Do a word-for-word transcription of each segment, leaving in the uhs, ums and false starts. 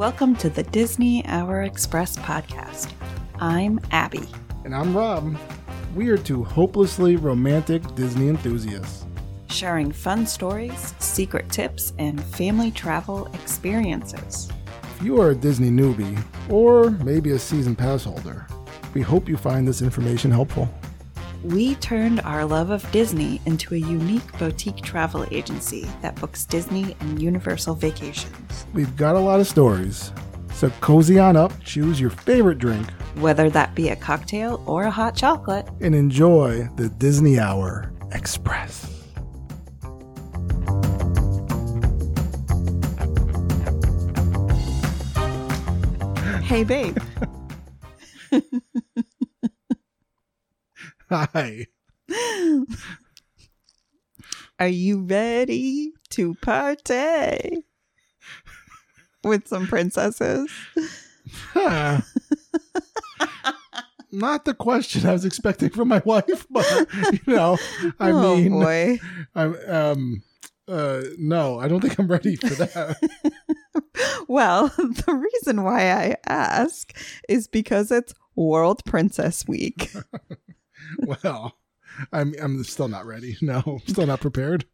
Welcome to the Disney Hour Express podcast. I'm Abby. And I'm Rob. We are two hopelessly romantic Disney enthusiasts, sharing fun stories, secret tips, and family travel experiences. If you are a Disney newbie, or maybe a season pass holder, we hope you find this information helpful. We turned our love of Disney into a unique boutique travel agency that books Disney and Universal vacations. We've got a lot of stories, so cozy on up, choose your favorite drink, whether that be a cocktail or a hot chocolate, and enjoy the Disney Hour Express. Hey, babe. Hi. Are you ready to party with some princesses? Huh. Not the question I was expecting from my wife, but you know, I oh, mean, boy. I'm um uh no, I don't think I'm ready for that. Well, the reason why I ask is because it's World Princess Week. Well, I'm I'm still not ready. No, I'm still not prepared.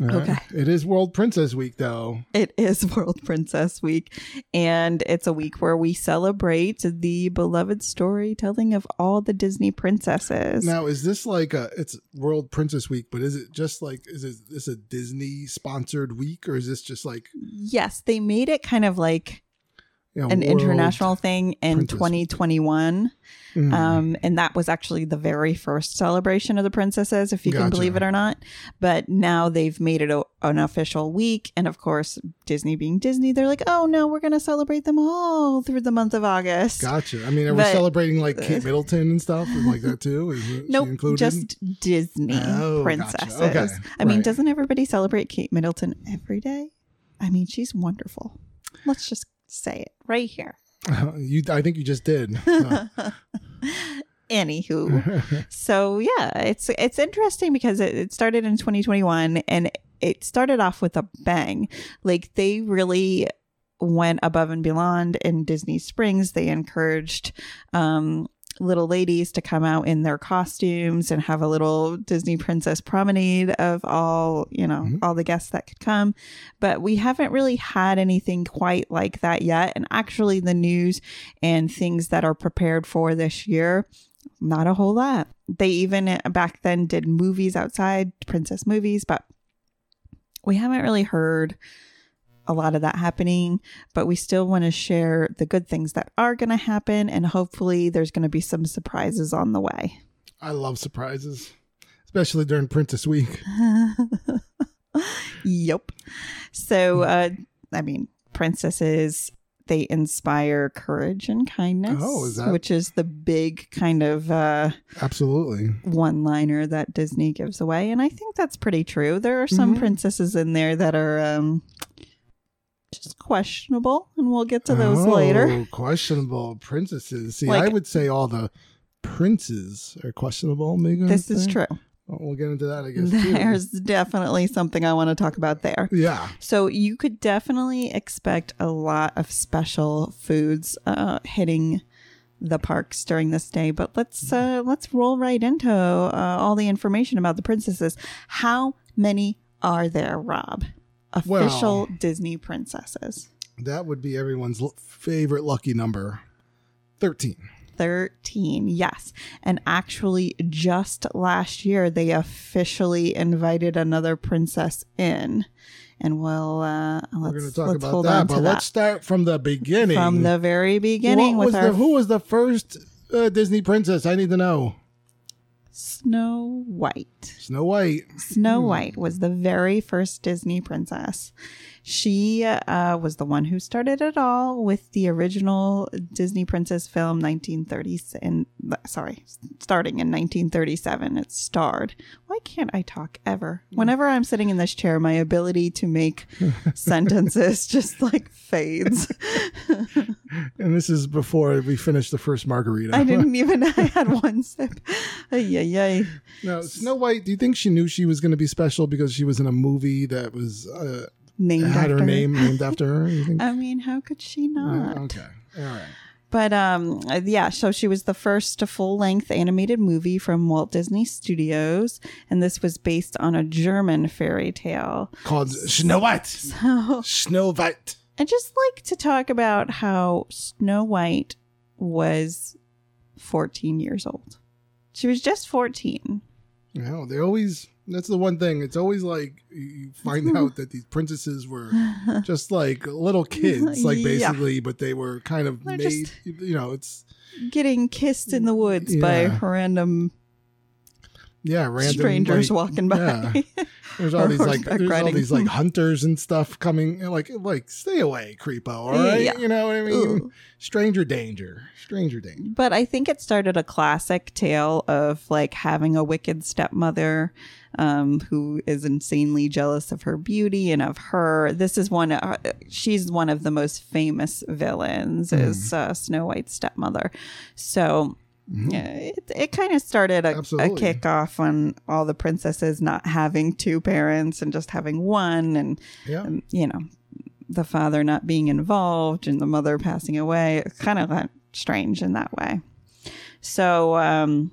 Uh, okay. It is World Princess Week, though. It is World Princess Week. And it's a week where we celebrate the beloved storytelling of all the Disney princesses. Now, is this like a, it's World Princess Week, but is it just like, is it, this a Disney sponsored week, or is this just like? Yes, they made it kind of like you know, an World international thing in Princess twenty twenty-one. Mm. Um, and that was actually the very first celebration of the princesses, if you gotcha. can believe it or not. But now they've made it a, an official week. And of course, Disney being Disney, they're like, oh, no, we're going to celebrate them all through the month of August. Gotcha. I mean, are but, we celebrating like Kate Middleton and stuff and like that, too? Is it, nope, she included? Just Disney oh, princesses. Gotcha. Okay. I right. mean, doesn't everybody celebrate Kate Middleton every day? I mean, she's wonderful. Let's just say it right here. Uh, you, I think you just did. Uh. Anywho, so yeah, it's it's interesting because it, it started in twenty twenty-one and it started off with a bang. Like they really went above and beyond in Disney Springs. They encouraged um, little ladies to come out in their costumes and have a little Disney princess promenade of all, you know, mm-hmm. all the guests that could come. But we haven't really had anything quite like that yet. And actually the news and things that are prepared for this year, not a whole lot. They even back then did movies outside, princess movies, but we haven't really heard a lot of that happening, but we still want to share the good things that are going to happen. And hopefully there's going to be some surprises on the way. I love surprises, especially during Princess Week. Yep. So, uh, I mean, princesses, they inspire courage and kindness, oh, is that... which is the big kind of uh, absolutely one-liner that Disney gives away. And I think that's pretty true. There are some mm-hmm. princesses in there that are... Um, just questionable, and we'll get to those oh, later. Questionable princesses. See, like, I would say all the princes are questionable. This is true. Well, we'll get into that, I guess. There's too. definitely something I want to talk about there. Yeah. So you could definitely expect a lot of special foods uh, hitting the parks during this day. But let's uh, let's roll right into uh, all the information about the princesses. How many are there, Rob? Official well, Disney princesses. That would be everyone's l- favorite lucky number. thirteen. thirteen, yes. And actually, just last year, they officially invited another princess in. And we'll uh, let's, We're going to talk about that, but that. let's start from the beginning. From the very beginning. What with was our... the, who was the first uh, Disney princess? I need to know. Snow White. Snow White. Snow White was the very first Disney princess. She uh, was the one who started it all with the original Disney princess film nineteen thirty. And sorry, starting in nineteen thirty-seven, it starred. Why can't I talk ever? Whenever I'm sitting in this chair, my ability to make sentences just like fades. And this is before we finished the first margarita. I didn't even. I had one sip. Yeah, yeah. Now, Snow White. Do you think she knew she was going to be special because she was in a movie that was uh, named had after her name her. named after her. You think? I mean, how could she not? Uh, okay, all right. But um, yeah, so she was the first full-length animated movie from Walt Disney Studios, and this was based on a German fairy tale called Snow White. So Snow White. I just like to talk about how Snow White was fourteen years old. She was just fourteen. No, they always. That's the one thing. It's always like you find out that these princesses were just like little kids, like basically, yeah. but they were kind of They're made, you know, it's getting kissed in the woods yeah. by random yeah, random strangers like, walking by. Yeah. There's all these like there's riding. all these like hunters and stuff coming like like stay away, creepo, all right? Yeah. You know what I mean? Ooh. Stranger danger. Stranger danger. But I think it started a classic tale of like having a wicked stepmother um who is insanely jealous of her beauty and of her. This is one uh, she's one of the most famous villains mm. is uh, Snow White's stepmother. So Mm-hmm. Yeah, it it kind of started a, a kickoff on all the princesses not having two parents and just having one, and, yeah. and you know, the father not being involved and the mother passing away. It's kind of strange in that way. So um,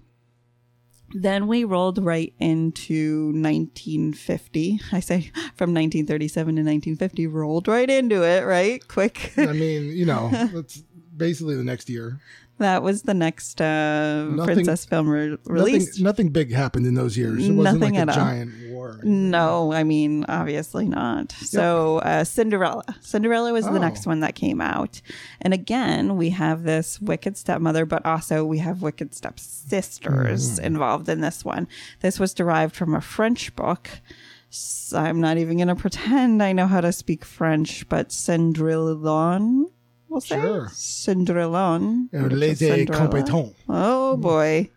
then we rolled right into nineteen fifty. I say from nineteen thirty-seven to nineteen fifty, rolled right into it, right? Quick. I mean, you know, that's basically the next year. That was the next uh, nothing, princess film re- released. Nothing, nothing big happened in those years. It wasn't nothing like a all. giant war. No, I mean, obviously not. Yep. So uh, Cinderella. Cinderella was oh. the next one that came out. And again, we have this wicked stepmother, but also we have wicked stepsisters mm. involved in this one. This was derived from a French book. So I'm not even going to pretend I know how to speak French, but Cendrillon. We'll say sure. Cinderella. Les compétents. Oh boy.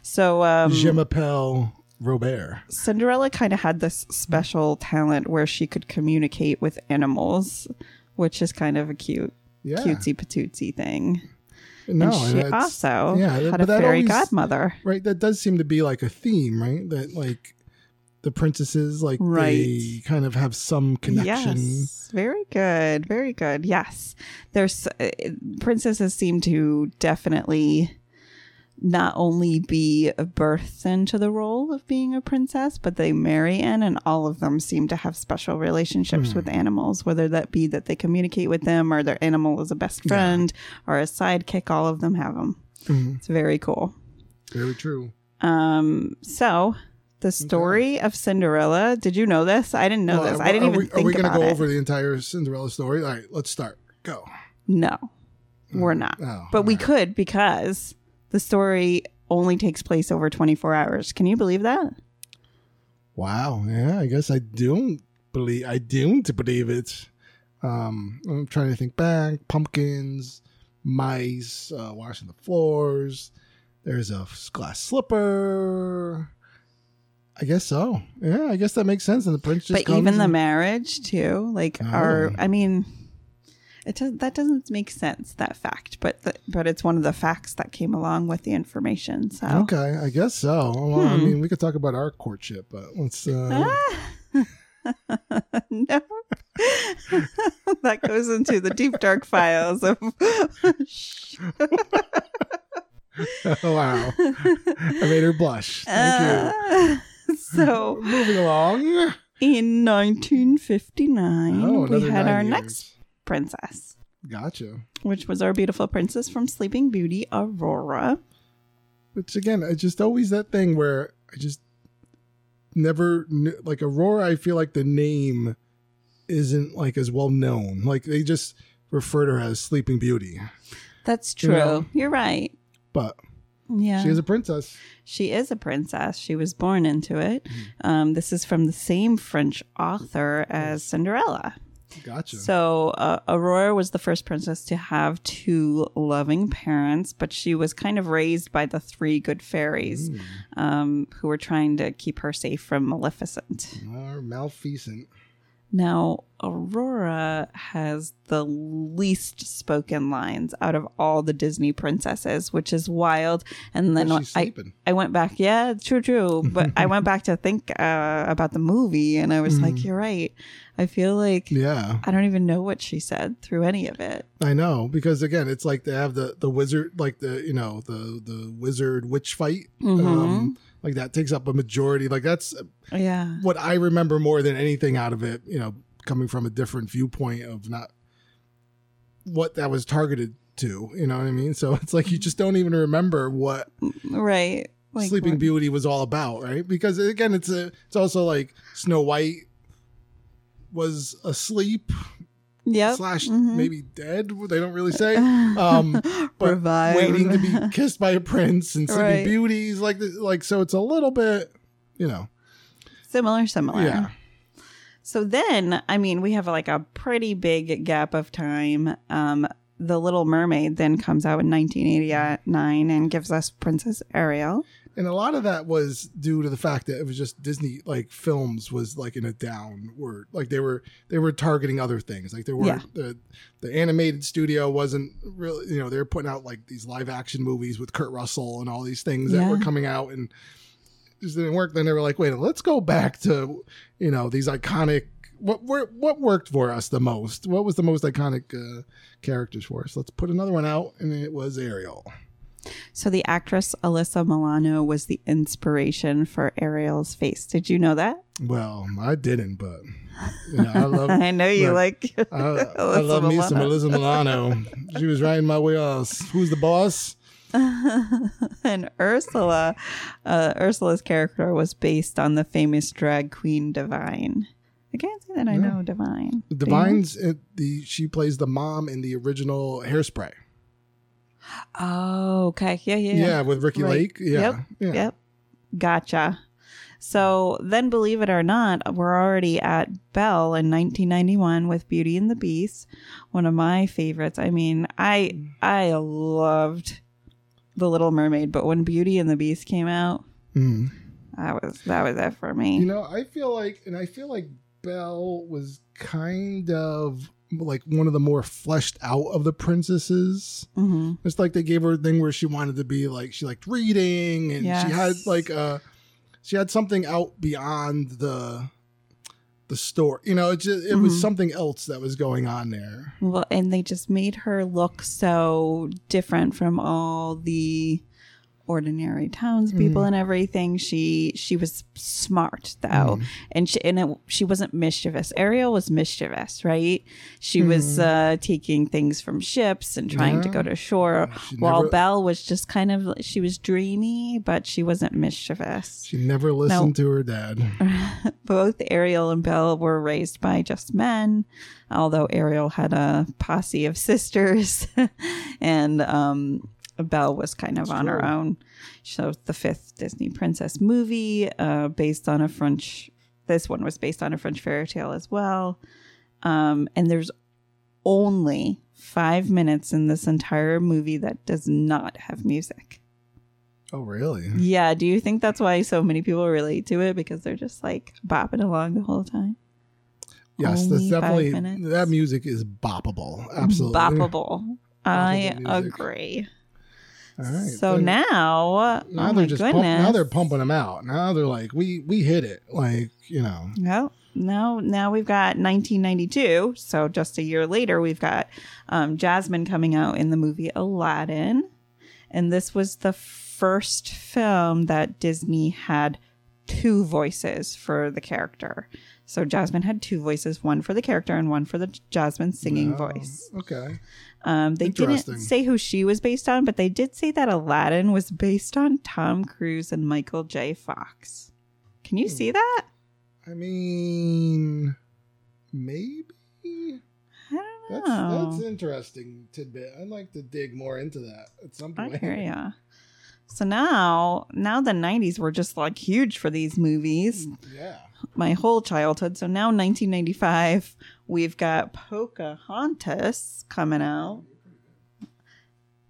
So um Je m'appelle Robert. Cinderella kind of had this special talent where she could communicate with animals, which is kind of a cute yeah. cutesy patootsy thing. No, and she and also yeah, had a fairy always, godmother. Right, that does seem to be like a theme, right? That like the princesses, like right. they kind of have some connection. Yes, very good, very good. Yes, there's uh, princesses seem to definitely not only be birthed into the role of being a princess, but they marry in, and all of them seem to have special relationships mm. with animals, whether that be that they communicate with them, or their animal is a best friend yeah. or a sidekick. All of them have them. Mm. It's very cool. Very true. Um. So. The story okay. of Cinderella. Did you know this? I didn't know well, this. I didn't even we, think about it. Are we going to go it. over the entire Cinderella story? All right, let's start. Go. No, mm. we're not. Oh, but we right. could, because the story only takes place over twenty-four hours. Can you believe that? Wow. Yeah, I guess I don't believe I don't believe it. Um, I'm trying to think back. Pumpkins, mice, uh, washing the floors. There's a glass slipper. I guess so. Yeah, I guess that makes sense. And the prince just But comes even the and... marriage, too. Like, oh. our, I mean, it does, that doesn't make sense, that fact. But the, but it's one of the facts that came along with the information. So Okay, I guess so. Well, hmm. I mean, we could talk about our courtship, but let's... Uh... no. That goes into the deep, dark files of... Wow. I made her blush. Thank uh... you. So, moving along. In nineteen fifty-nine, oh, we had our years. next princess. Gotcha. Which was our beautiful princess from Sleeping Beauty, Aurora. Which, again, it's just always that thing where I just never knew. Like, Aurora, I feel like the name isn't, like, as well known. Like, they just refer to her as Sleeping Beauty. That's true. You know? You're right. But... yeah, she is a princess. She is a princess. She was born into it. Mm. Um, this is from the same French author as Cinderella. Gotcha. So uh, Aurora was the first princess to have two loving parents, but she was kind of raised by the three good fairies mm. um, who were trying to keep her safe from Maleficent. Or Malfeasant. Now, Aurora has the least spoken lines out of all the Disney princesses, which is wild. And then I, I went back. Yeah, true, true. But I went back to think uh, about the movie, and I was mm-hmm. like, you're right. I feel like yeah. I don't even know what she said through any of it. I know, because, again, it's like they have the, the wizard, like the, you know, the, the wizard witch fight. Mm-hmm. Um, like that takes up a majority. Like that's yeah. what I remember more than anything out of it, you know, coming from a different viewpoint of not what that was targeted to, you know what I mean? So it's like you just don't even remember what right like Sleeping what? Beauty was all about, right? Because again, it's a, it's also like Snow White was asleep, yeah, slash mm-hmm. maybe dead. They don't really say, um, but Revived. Waiting to be kissed by a prince, and Sleeping right. Beauties like this, like so. It's a little bit, you know, similar, similar, yeah. So then, I mean, we have like a pretty big gap of time. Um, the Little Mermaid then comes out in nineteen eighty-nine and gives us Princess Ariel. And a lot of that was due to the fact that it was just Disney, like films was like in a downward. Like they were they were targeting other things. Like they were yeah. the, the animated studio wasn't really, you know, they were putting out like these live action movies with Kurt Russell and all these things that yeah. were coming out and just didn't work. Then they were like, wait, let's go back to, you know, these iconic, what what worked for us the most? What was the most iconic uh, characters for us? Let's put another one out. And it was Ariel. So the actress Alyssa Milano was the inspiration for Ariel's face. Did you know that? Well, I didn't, but you know, I love. I know you like. like I, I love Milano. me some Alyssa Milano. She was riding my wheels. Who's the boss? And Ursula, uh, Ursula's character was based on the famous drag queen Divine. I can't say that I yeah. know Divine. Divine's it, the she plays the mom in the original Hairspray. Oh, okay, yeah, yeah, yeah, with Ricky right. Lake. Yeah, yep, yeah. yep, gotcha. So then, believe it or not, we're already at Belle in nineteen ninety-one with Beauty and the Beast, one of my favorites. I mean, I I loved The Little Mermaid, but when Beauty and the Beast came out, mm. that was that was it for me. You know, I feel like, and I feel like Belle was kind of like one of the more fleshed out of the princesses. Mm-hmm. It's like they gave her a thing where she wanted to be like she liked reading, and yes. she had like a she had something out beyond the the story. You know, it just it mm-hmm. was something else that was going on there. Well, and they just made her look so different from all the ordinary townspeople mm. and everything. She she was smart though, mm. and she and it, she wasn't mischievous. Ariel was mischievous, right? She mm. was uh, taking things from ships and trying yeah. to go to shore, yeah, while never, Belle was just kind of she was dreamy, but she wasn't mischievous. She never listened now, to her dad. Both Ariel and Belle were raised by just men, although Ariel had a posse of sisters, and um. Belle was kind of That's on true. her own. So the fifth Disney princess movie uh, based on a French, this one was based on a French fairy tale as well. Um, and there's only five minutes in this entire movie that does not have music. Oh, really? Yeah. Do you think that's why so many people relate to it? Because they're just like bopping along the whole time. Yes, only that's definitely, that music is boppable. Absolutely. Boppable. I agree. All right. So then, now, now oh they're just pump, now they're pumping them out. Now they're like, we we hit it, like you know. No, no. Now we've got nineteen ninety-two. So just a year later, we've got um, Jasmine coming out in the movie Aladdin, and this was the first film that Disney had two voices for the character. So Jasmine had two voices, one for the character and one for the Jasmine singing wow. voice. Okay. Um, they didn't say who she was based on, but they did say that Aladdin was based on Tom Cruise and Michael J. Fox. Can you hmm. see that? I mean, maybe. I don't that's, know. That's interesting tidbit. I'd like to dig more into that at some point. I hear ya. So now, now the nineties were just like huge for these movies. Yeah. My whole childhood. So now nineteen ninety-five, we've got Pocahontas coming out.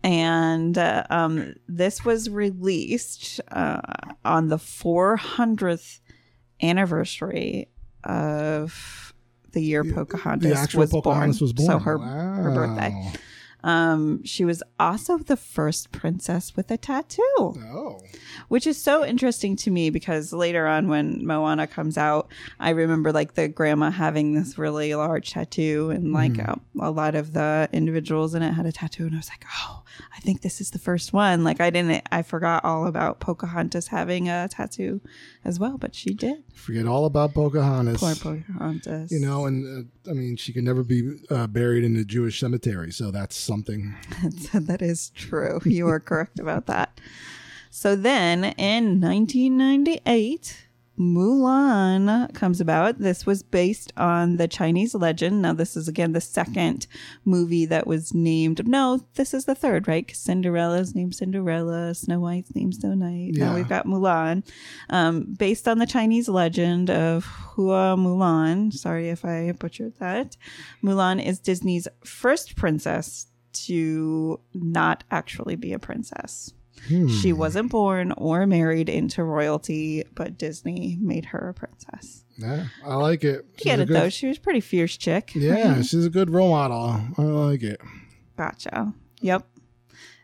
And uh, um, this was released uh, on the four hundredth anniversary of the year Pocahontas the was Pocahontas born. was born. So her, wow. her birthday. Um, she was also the first princess with a tattoo. Oh. Which is so interesting to me because later on when Moana comes out, I remember like the grandma having this really large tattoo and like mm. a, a lot of the individuals in it had a tattoo. And I was like, oh, I think this is the first one. Like I didn't, I forgot all about Pocahontas having a tattoo as well, but she did. Forget all about Pocahontas. Poor Pocahontas. You know, and uh, I mean, she could never be uh, buried in a Jewish cemetery. So that's something. That is true. You are correct about that. So then in nineteen ninety-eight, Mulan comes about. This was based on the Chinese legend. Now, this is, again, the second movie that was named. No, this is the third, right? Because Cinderella's named Cinderella. Snow White's named Snow White. Yeah. Now we've got Mulan. Um, based on the Chinese legend of Hua Mulan. Sorry if I butchered that. Mulan is Disney's first princess to not actually be a princess. Hmm. She wasn't born or married into royalty, but Disney made her a princess. Yeah, I like it. She's you get it, good... though. She was a pretty fierce chick. Yeah, she's a good role model. I like it. Gotcha. Yep.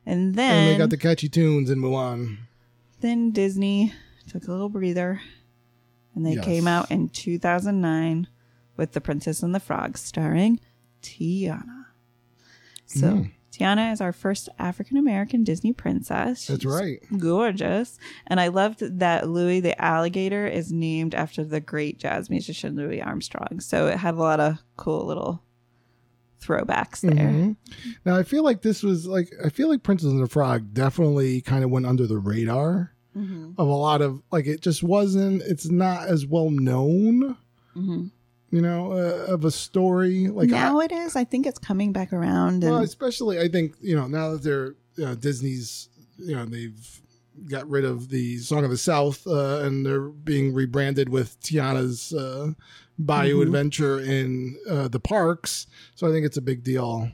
And then... And they got the catchy tunes in Mulan. Then Disney took a little breather, and they yes. came out in two thousand nine with The Princess and the Frog, starring Tiana. So mm. Tiana is our first African-American Disney princess. She's That's right. gorgeous. And I loved that Louis the alligator is named after the great jazz musician Louis Armstrong. So it had a lot of cool little throwbacks there. Mm-hmm. Now, I feel like this was like, I feel like Princess and the Frog definitely kind of went under the radar mm-hmm. of a lot of, like, it just wasn't, it's not as well known. Mm-hmm. You know, uh, of a story like now I, it is. I think it's coming back around. And well, especially I think you know now that they're you know, Disney's, you know, they've got rid of the Song of the South uh, and they're being rebranded with Tiana's uh, Bayou mm-hmm. Adventure in uh, the parks. So I think it's a big deal.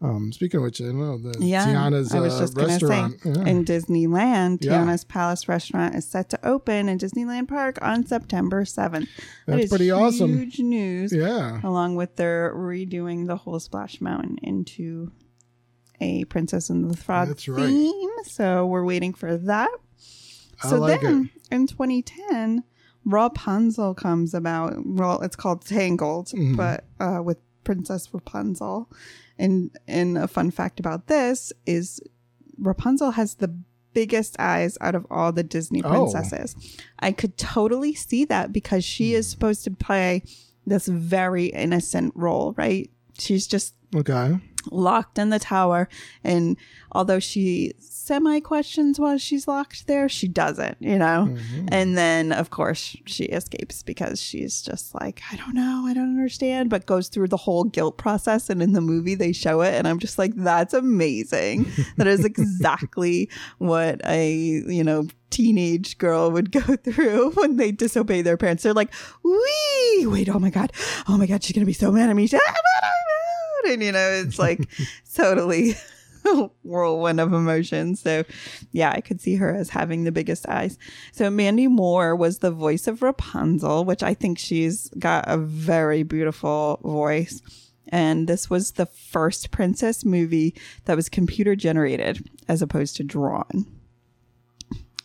Um, speaking of which, I don't know the yeah, Tiana's I was uh, just restaurant say, yeah. in Disneyland. Yeah. Tiana's Palace Restaurant is set to open in Disneyland Park on September seventh. That's that is pretty awesome. Huge news. Yeah. Along with their redoing the whole Splash Mountain into a Princess and the Frog That's theme. Right. So we're waiting for that. I so like then it. in twenty ten, Rapunzel comes about. Well, it's called Tangled, mm-hmm. but uh, with Princess Rapunzel. And and a fun fact about this is Rapunzel has the biggest eyes out of all the Disney princesses. Oh. I could totally see that because she is supposed to play this very innocent role, right? She's just okay. locked in the tower. And although she semi-questions while she's locked there, she doesn't, you know? Mm-hmm. And then, of course, she escapes because she's just like, I don't know, I don't understand, but goes through the whole guilt process. And in the movie, they show it. And I'm just like, that's amazing. That is exactly what a, you know, teenage girl would go through when they disobey their parents. They're like, wee, wait, oh my God. Oh my God, she's going to be so mad at me. She's, and you know it's like totally whirlwind of emotions. So yeah, I could see her as having the biggest eyes. So Mandy Moore was the voice of Rapunzel, which I think she's got a very beautiful voice. And this was the first princess movie that was computer generated as opposed to drawn.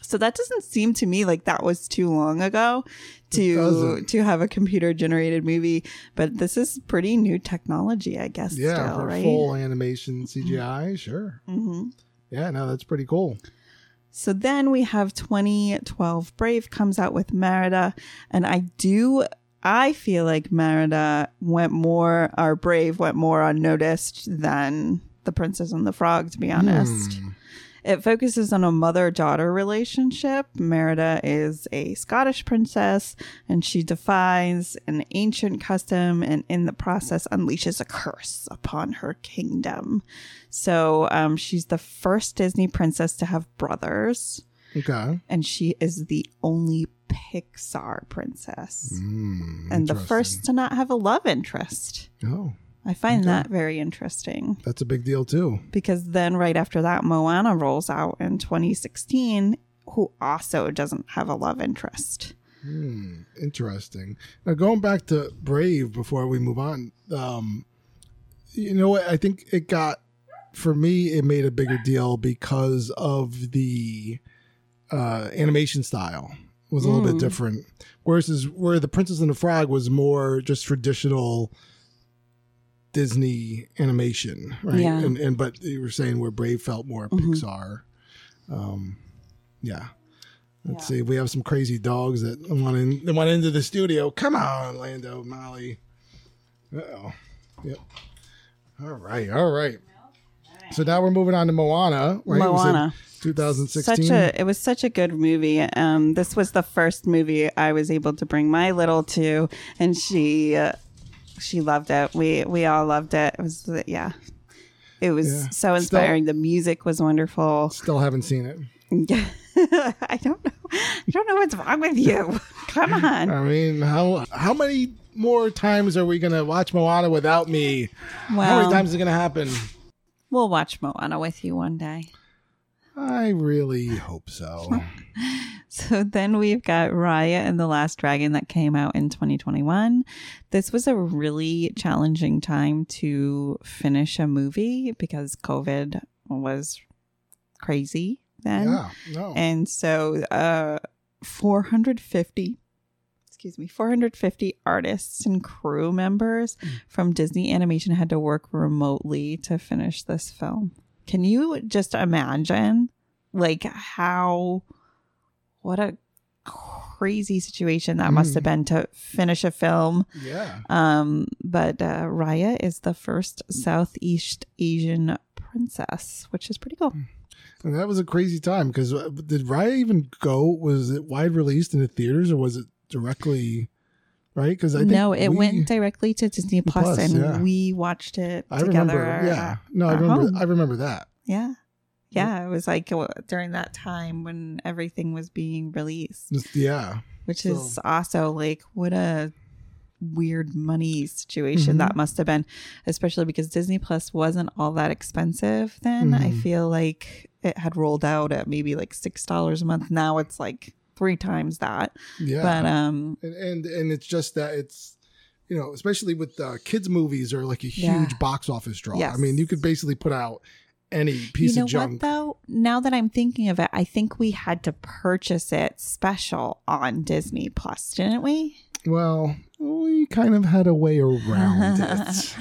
So that doesn't seem to me like that was too long ago to to have a computer generated movie, but this is pretty new technology, I guess. Yeah, still, for right? full animation C G I, sure. Mm-hmm. Yeah, no, that's pretty cool. So then we have twenty twelve. Brave comes out with Merida, and I do. I feel like Merida went more, or Brave went more unnoticed than The Princess and the Frog, to be honest. Hmm. It focuses on a mother-daughter relationship. Merida is a Scottish princess, and she defies an ancient custom and in the process unleashes a curse upon her kingdom. So um, she's the first Disney princess to have brothers. Okay. And she is the only Pixar princess. Mm, and the first to not have a love interest. Oh. I find okay. that very interesting. That's a big deal, too. Because then right after that, Moana rolls out in twenty sixteen, who also doesn't have a love interest. Hmm, interesting. Now, going back to Brave before we move on, um, you know what? I think it got, for me, it made a bigger deal because of the uh, animation style. It was a little mm. bit different. Whereas where The Princess and the Frog was more just traditional Disney animation, right? Yeah. And, and but you were saying where Brave felt more mm-hmm. Pixar. Um, yeah. Let's yeah. see. We have some crazy dogs that went, in, that went into the studio. Come on, Lando, Molly. Uh-oh. Yep. All right. All right. So now we're moving on to Moana. Right? Moana. twenty sixteen. Such a, it was such a good movie. Um, this was the first movie I was able to bring my little to, and she uh, she loved it. We we all loved it. It was, yeah. It was yeah. so inspiring. Still, the music was wonderful. Still haven't seen it. Yeah. I don't know. I don't know what's wrong with you. Come on. I mean, how how many more times are we going to watch Moana without me? Well, how many times is it going to happen? We'll watch Moana with you one day. I really hope so. So then we've got Raya and the Last Dragon that came out in twenty twenty-one. This was a really challenging time to finish a movie because COVID was crazy then. Yeah, no. And so uh, four hundred fifty, excuse me, four hundred fifty artists and crew members mm. from Disney Animation had to work remotely to finish this film. Can you just imagine, like, how, what a crazy situation that mm. must have been to finish a film. Yeah. Um. But uh, Raya is the first Southeast Asian princess, which is pretty cool. And that was a crazy time because did Raya even go? Was it wide released in the theaters or was it directly? Right? Because I think no, it we, went directly to Disney Plus, Plus and yeah. we watched it I together. Remember, yeah, no, I remember. Home. I remember that. Yeah, yeah, it was like during that time when everything was being released. Yeah, which so. is also like what a weird money situation mm-hmm. that must have been, especially because Disney Plus wasn't all that expensive then. Mm-hmm. I feel like it had rolled out at maybe like six dollars a month. Now it's like three times that. Yeah. But um and, and and it's just that it's, you know, especially with uh kids movies are like a huge yeah. box office draw. Yes. I mean, you could basically put out any piece you know of junk. What, though, now that I'm thinking of it, I think we had to purchase it special on Disney Plus, didn't we? Well, we kind of had a way around it.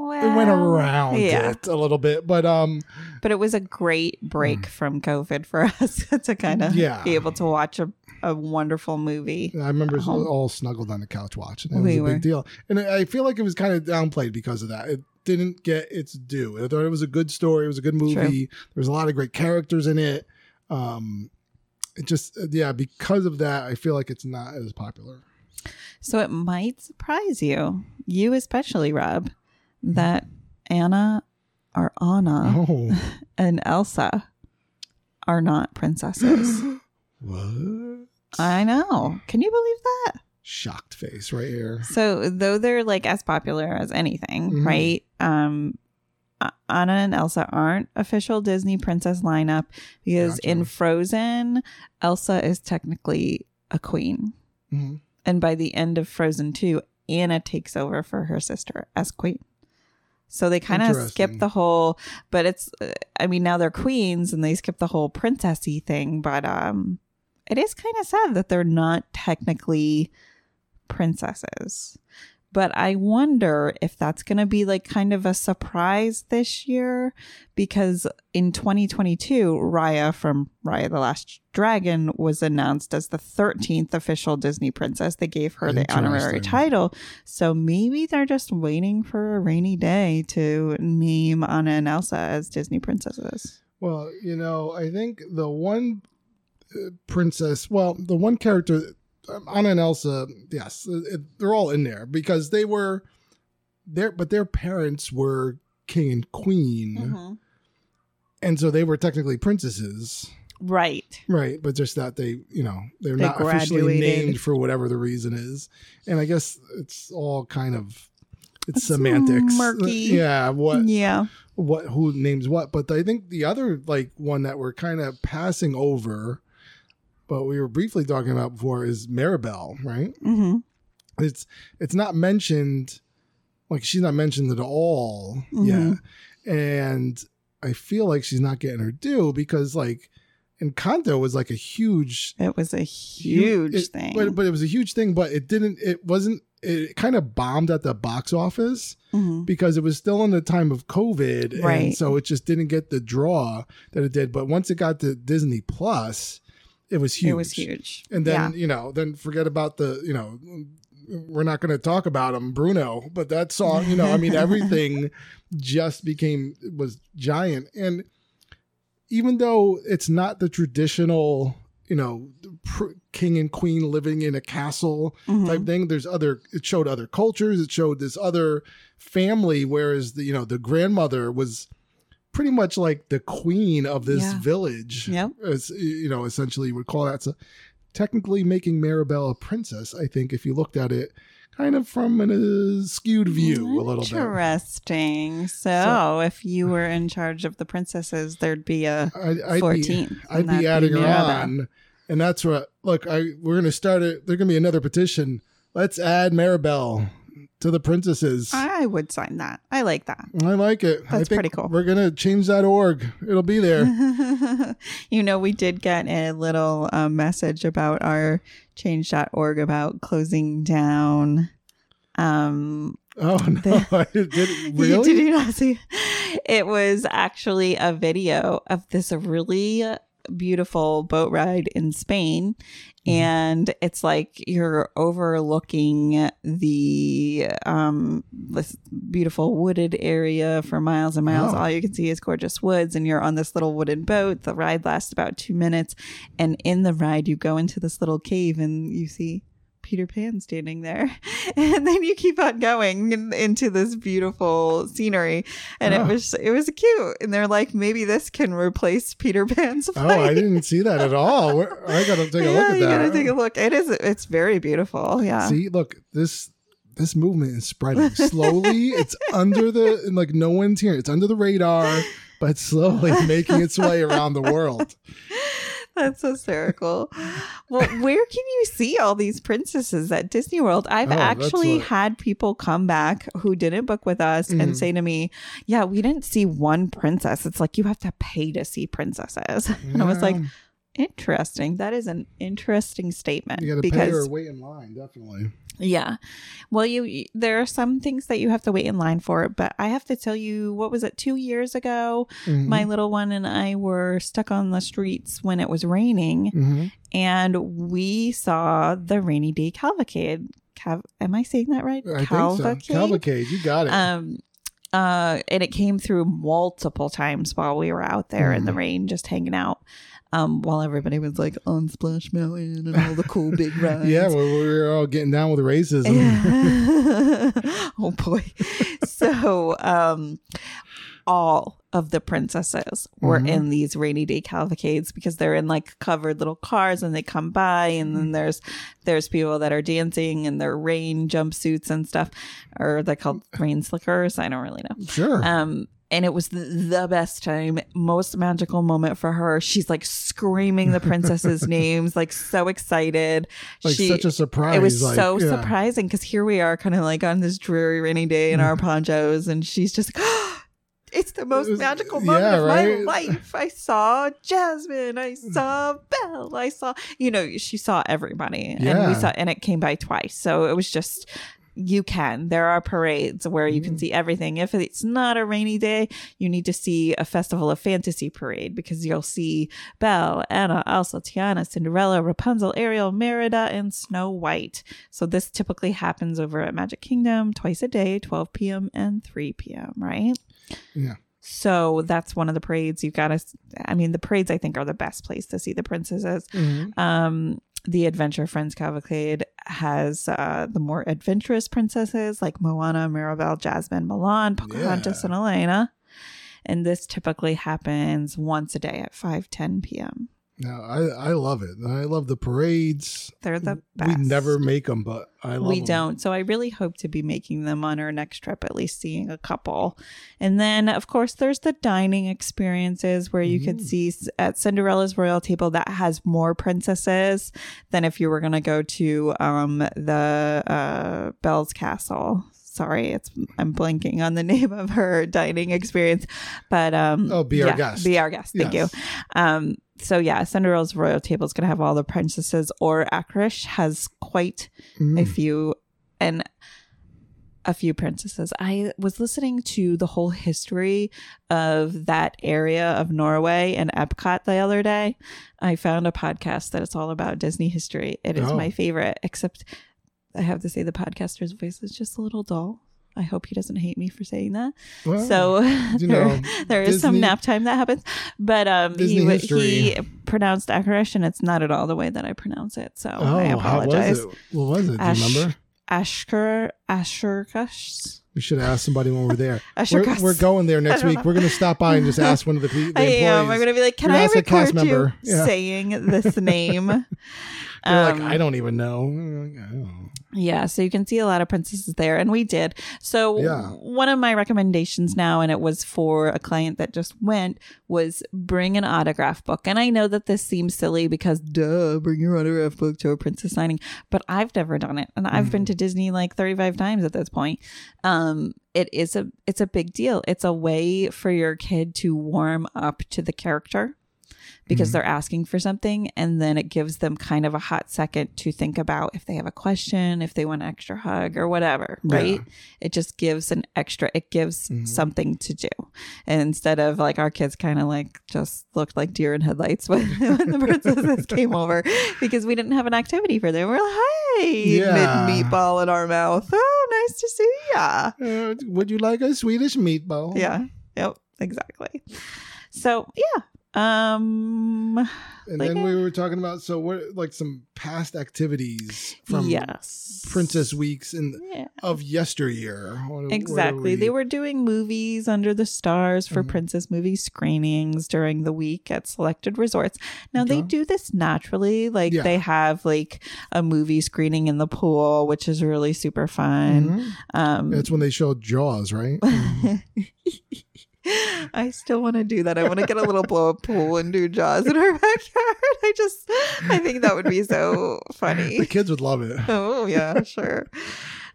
Well, it went around yeah. it a little bit, but um, but it was a great break mm. from COVID for us to kind of yeah. be able to watch a, a wonderful movie. I remember all snuggled on the couch watching. It we was a were. big deal, and I feel like it was kind of downplayed because of that. It didn't get its due. I thought it was a good story. It was a good movie. True. There was a lot of great characters in it. Um, it just yeah, because of that, I feel like it's not as popular. So it might surprise you, you especially, Rob, that Anna or Anna oh. and Elsa are not princesses. What? I know. Can you believe that? Shocked face right here. So though they're like as popular as anything, mm. right? Um, Anna and Elsa aren't official Disney princess lineup because gotcha. in Frozen, Elsa is technically a queen. Mm-hmm. And by the end of Frozen two, Anna takes over for her sister as queen. So they kind of skip the whole, but it's, I mean, now they're queens and they skip the whole princessy thing, but um, it is kind of sad that they're not technically princesses. But I wonder if that's going to be like kind of a surprise this year, because in twenty twenty-two, Raya from Raya the Last Dragon was announced as the thirteenth official Disney princess. They gave her the honorary title. So maybe they're just waiting for a rainy day to name Anna and Elsa as Disney princesses. Well, you know, I think the one princess, well, the one character... Anna and Elsa, yes, it, they're all in there because they were there, but their parents were king and queen. Mm-hmm. And so they were technically princesses. Right. Right. But just that they, you know, they're they not graduated. Officially named for whatever the reason is. And I guess it's all kind of, it's, it's semantics. Murky. Yeah. What? Yeah. What? Who names what? But I think the other like one that we're kind of passing over but we were briefly talking about before is Mirabel, right? Mm-hmm. It's it's not mentioned, like she's not mentioned at all mm-hmm. yet. And I feel like she's not getting her due because like Encanto was like a huge... It was a huge it, thing. But, but it was a huge thing, but it didn't, it wasn't, it kind of bombed at the box office mm-hmm. because it was still in the time of COVID. Right. And so it just didn't get the draw that it did. But once it got to Disney Plus, it was huge. It was huge. And then, yeah. you know, then forget about the, you know, we're not going to talk about him, Bruno, but that song, you know, I mean, everything just became, was giant. And even though it's not the traditional, you know, pr- king and queen living in a castle mm-hmm. type thing, there's other, it showed other cultures. It showed this other family, whereas the, you know, the grandmother was pretty much like the queen of this yeah. village. Yep. As, you know, essentially would call that. So technically making Mirabel a princess, I think, if you looked at it kind of from a uh, skewed view a little bit. Interesting. So, so if you were in charge of the princesses, there'd be a fourteenth. I'd be, I'd be adding be her on. And that's what, look, I we're going to start it. There's going to be another petition. Let's add Mirabel to the princesses. I would sign that. I like that. I like it. That's I think pretty cool. We're going to change that org. It'll be there. You know, we did get a little uh, message about our change dot org about closing down. Um, oh, no. The, did it, really? Did you not see? It was actually a video of this really beautiful boat ride in Spain, and it's like you're overlooking the um this beautiful wooded area for miles and miles. Oh. All you can see is gorgeous woods, and you're on this little wooden boat. The ride lasts about two minutes, and in the ride you go into this little cave and you see Peter Pan standing there, and then you keep on going in, into this beautiful scenery, and oh. it was it was cute. And they're like, maybe this can replace Peter Pan's flight. Oh, I didn't see that at all. I gotta take a yeah, look at you that. You gotta take a look. It is. It's very beautiful. Yeah. See, look, this this movement is spreading slowly. It's under the and like no one's here. It's under the radar, but slowly making its way around the world. That's hysterical. Well, where can you see all these princesses at Disney World? I've oh, actually what... had people come back who didn't book with us mm-hmm. and say to me, yeah, we didn't see one princess. It's like you have to pay to see princesses. Yeah. And I was like, interesting. That is an interesting statement. You got to pay or wait in line, definitely. Yeah. Well, you there are some things that you have to wait in line for, but I have to tell you, what was it, two years ago, mm-hmm. my little one and I were stuck on the streets when it was raining, mm-hmm. and we saw the rainy day cavalcade. Cav- Am I saying that right? I cavalcade? think so. Cavalcade, you got it. Um, uh, and it came through multiple times while we were out there mm-hmm. in the rain, just hanging out. Um, while everybody was like on Splash Mountain and all the cool big rides. Yeah, well, we were all getting down with racism. Oh boy. So um, all of the princesses were mm-hmm. in these rainy day cavalcades, because they're in like covered little cars and they come by, and then there's there's people that are dancing in their rain jumpsuits and stuff. Or they're called rain slickers. I don't really know. Sure. Um And it was the best time, most magical moment for her. She's like screaming the princesses' names, like so excited. Like she, such a surprise. It was like, so yeah. surprising, because here we are kind of like on this dreary rainy day in our ponchos, and she's just like, oh, it's the most it was, magical moment yeah, of right? my life. I saw Jasmine. I saw Belle. I saw, you know, she saw everybody. Yeah. And we saw, and it came by twice. So it was just... You can. There are parades where you can see everything. If it's not a rainy day, you need to see a Festival of Fantasy parade, because you'll see Belle, Anna, Elsa, Tiana, Cinderella, Rapunzel, Ariel, Merida, and Snow White. So this typically happens over at Magic Kingdom twice a day, twelve p.m. and three p.m., right? Yeah. So that's one of the parades you've got to... I mean, the parades, I think, are the best place to see the princesses. Mm-hmm. Um The Adventure Friends Cavalcade has uh, the more adventurous princesses like Moana, Mirabel, Jasmine, Mulan, Pocahontas, yeah. and Elena. And this typically happens once a day at five ten p.m. No, I, I love it. I love the parades. They're the best. We never make them, but I love them. We don't. So I really hope to be making them on our next trip, at least seeing a couple. And then, of course, there's the dining experiences where you mm. could see at Cinderella's Royal Table that has more princesses than if you were going to go to um, the uh, Belle's Castle. Sorry, it's I'm blanking on the name of her dining experience. But um, oh, be our yeah, guest. Be our guest. Thank yes. you. Um, so, yeah, Cinderella's Royal Table is going to have all the princesses, or Akrish has quite mm. a few and a few princesses. I was listening to the whole history of that area of Norway and Epcot the other day. I found a podcast that it's all about Disney history. It is oh. my favorite, except I have to say the podcaster's voice is just a little dull. I hope he doesn't hate me for saying that. Well, so you know, there, there Disney, is some nap time that happens. But um, he, he pronounced Akrish, and it's not at all the way that I pronounce it. So oh, I apologize. How was it? What was it? Ash, do you remember? Ashker, Ashurkush. We should have asked somebody when we're there. we're, we're going there next week. Know. We're going to stop by and just ask one of the, the employees. I am. I'm going to be like, can I record you yeah. saying this name? Um, like, I don't even know. I don't know. Yeah, so you can see a lot of princesses there, and we did. So yeah. one of my recommendations now, and it was for a client that just went, was bring an autograph book. And I know that this seems silly because, duh, bring your autograph book to a princess signing, but I've never done it, and I've mm. been to Disney like thirty-five times at this point. Um, it is a it's a big deal. It's a way for your kid to warm up to the character, because mm-hmm. they're asking for something, and then it gives them kind of a hot second to think about if they have a question, if they want an extra hug or whatever, right? Yeah. It just gives an extra, it gives mm-hmm. something to do. And instead of like our kids kind of like just looked like deer in headlights when, when the princesses came over because we didn't have an activity for them. We're like, hey, yeah. meatball in our mouth. Oh, nice to see ya. Uh, would you like a Swedish meatball? Yeah. Yep. Exactly. So yeah. Um, and like then we were talking about so what like some past activities from yes. Princess Weeks and yeah. of yesteryear. What, exactly, what we... they were doing movies under the stars for mm-hmm. princess movie screenings during the week at selected resorts. Now okay. they do this naturally, like yeah. they have like a movie screening in the pool, which is really super fun. Mm-hmm. Um, that's when they showed Jaws, right? I still want to do that. I want to get a little blow up pool and do Jaws in our backyard. I just, I think that would be so funny. The kids would love it. Oh, yeah, sure.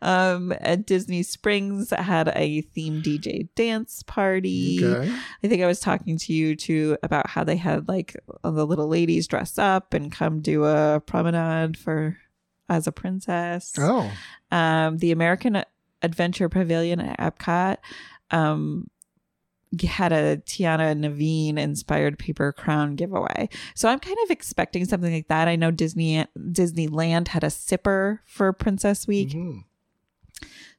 Um, at Disney Springs had a themed D J dance party. Okay. I think I was talking to you too about how they had like the little ladies dress up and come do a promenade for as a princess. Oh. Um, the American Adventure Pavilion at Epcot. Um, had a Tiana Naveen inspired paper crown giveaway. So I'm kind of expecting something like that. I know Disney Disneyland had a sipper for Princess Week. Mm-hmm.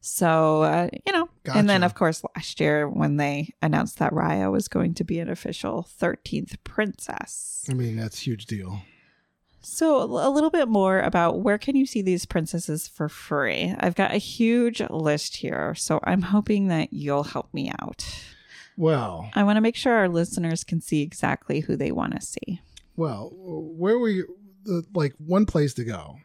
So, uh, you know, gotcha. And then, of course, last year when they announced that Raya was going to be an official thirteenth princess. I mean, that's a huge deal. So a little bit more about where can you see these princesses for free? I've got a huge list here, so I'm hoping that you'll help me out. Well, I want to make sure our listeners can see exactly who they want to see. Well, where were you? Like one place to go,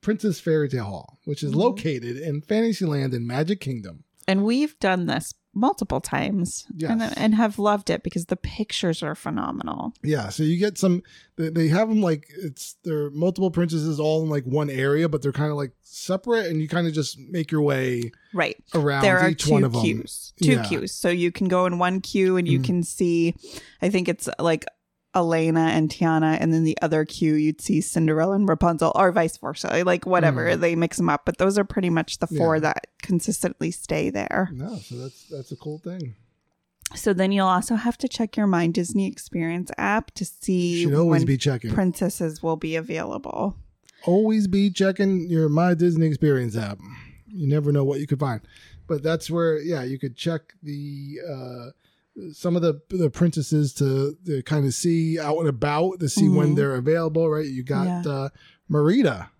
Princess Fairy Tale Hall, which is mm-hmm. located in Fantasyland and Magic Kingdom. And we've done this multiple times yes. and, and have loved it because the pictures are phenomenal. Yeah. So you get some, they have them like it's, there are multiple princesses all in like one area, but they're kind of like separate and you kind of just make your way right around there each one of queues. them. There are two queues. Two yeah. queues. So you can go in one queue and you mm-hmm. can see, I think it's like Elena and Tiana, and then the other queue you'd see Cinderella and Rapunzel, or vice versa, like whatever mm. they mix them up, but those are pretty much the four yeah. that consistently stay there. No, so that's that's a cool thing. So then you'll also have to check your My Disney Experience app to see Should always when be checking. princesses will be available. Always be checking your My Disney Experience app. You never know what you could find, but that's where yeah you could check the uh some of the the princesses to, to kind of see out and about to see mm-hmm. when they're available, right? You got yeah. uh, Merida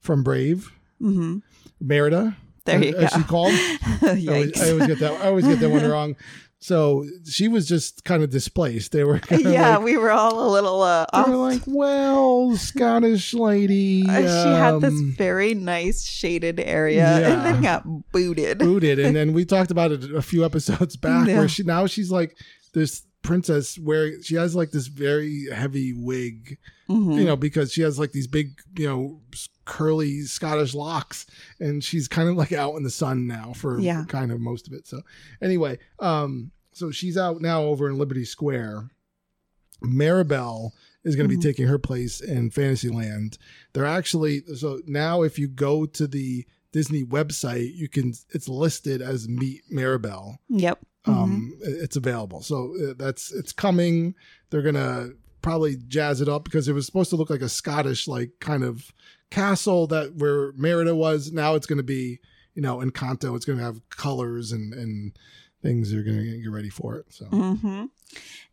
from Brave, mm-hmm. Merida, there you as, go. As she called. I, always, I always get that. I always get that one wrong. So she was just kind of displaced. They were kind of yeah, like, we were all a little uh, off. They were like, well, Scottish lady. Uh, she um, had this very nice shaded area yeah. and then got booted. Booted. And then we talked about it a few episodes back yeah. where she now she's like this princess where she has like this very heavy wig, mm-hmm. you know, because she has like these big, you know, curly Scottish locks, and she's kind of like out in the sun now for yeah. kind of most of it. So anyway, um so she's out now over in Liberty Square. Mirabel is going to mm-hmm. be taking her place in Fantasyland. They're actually so now if you go to the Disney website, you can it's listed as Meet Mirabel. Yep. Um mm-hmm. It's available. So that's it's coming. They're going to probably jazz it up because it was supposed to look like a Scottish like kind of castle that where Merida was. Now it's going to be, you know, Encanto. It's going to have colors and and things. You're going to get ready for it. So mm-hmm.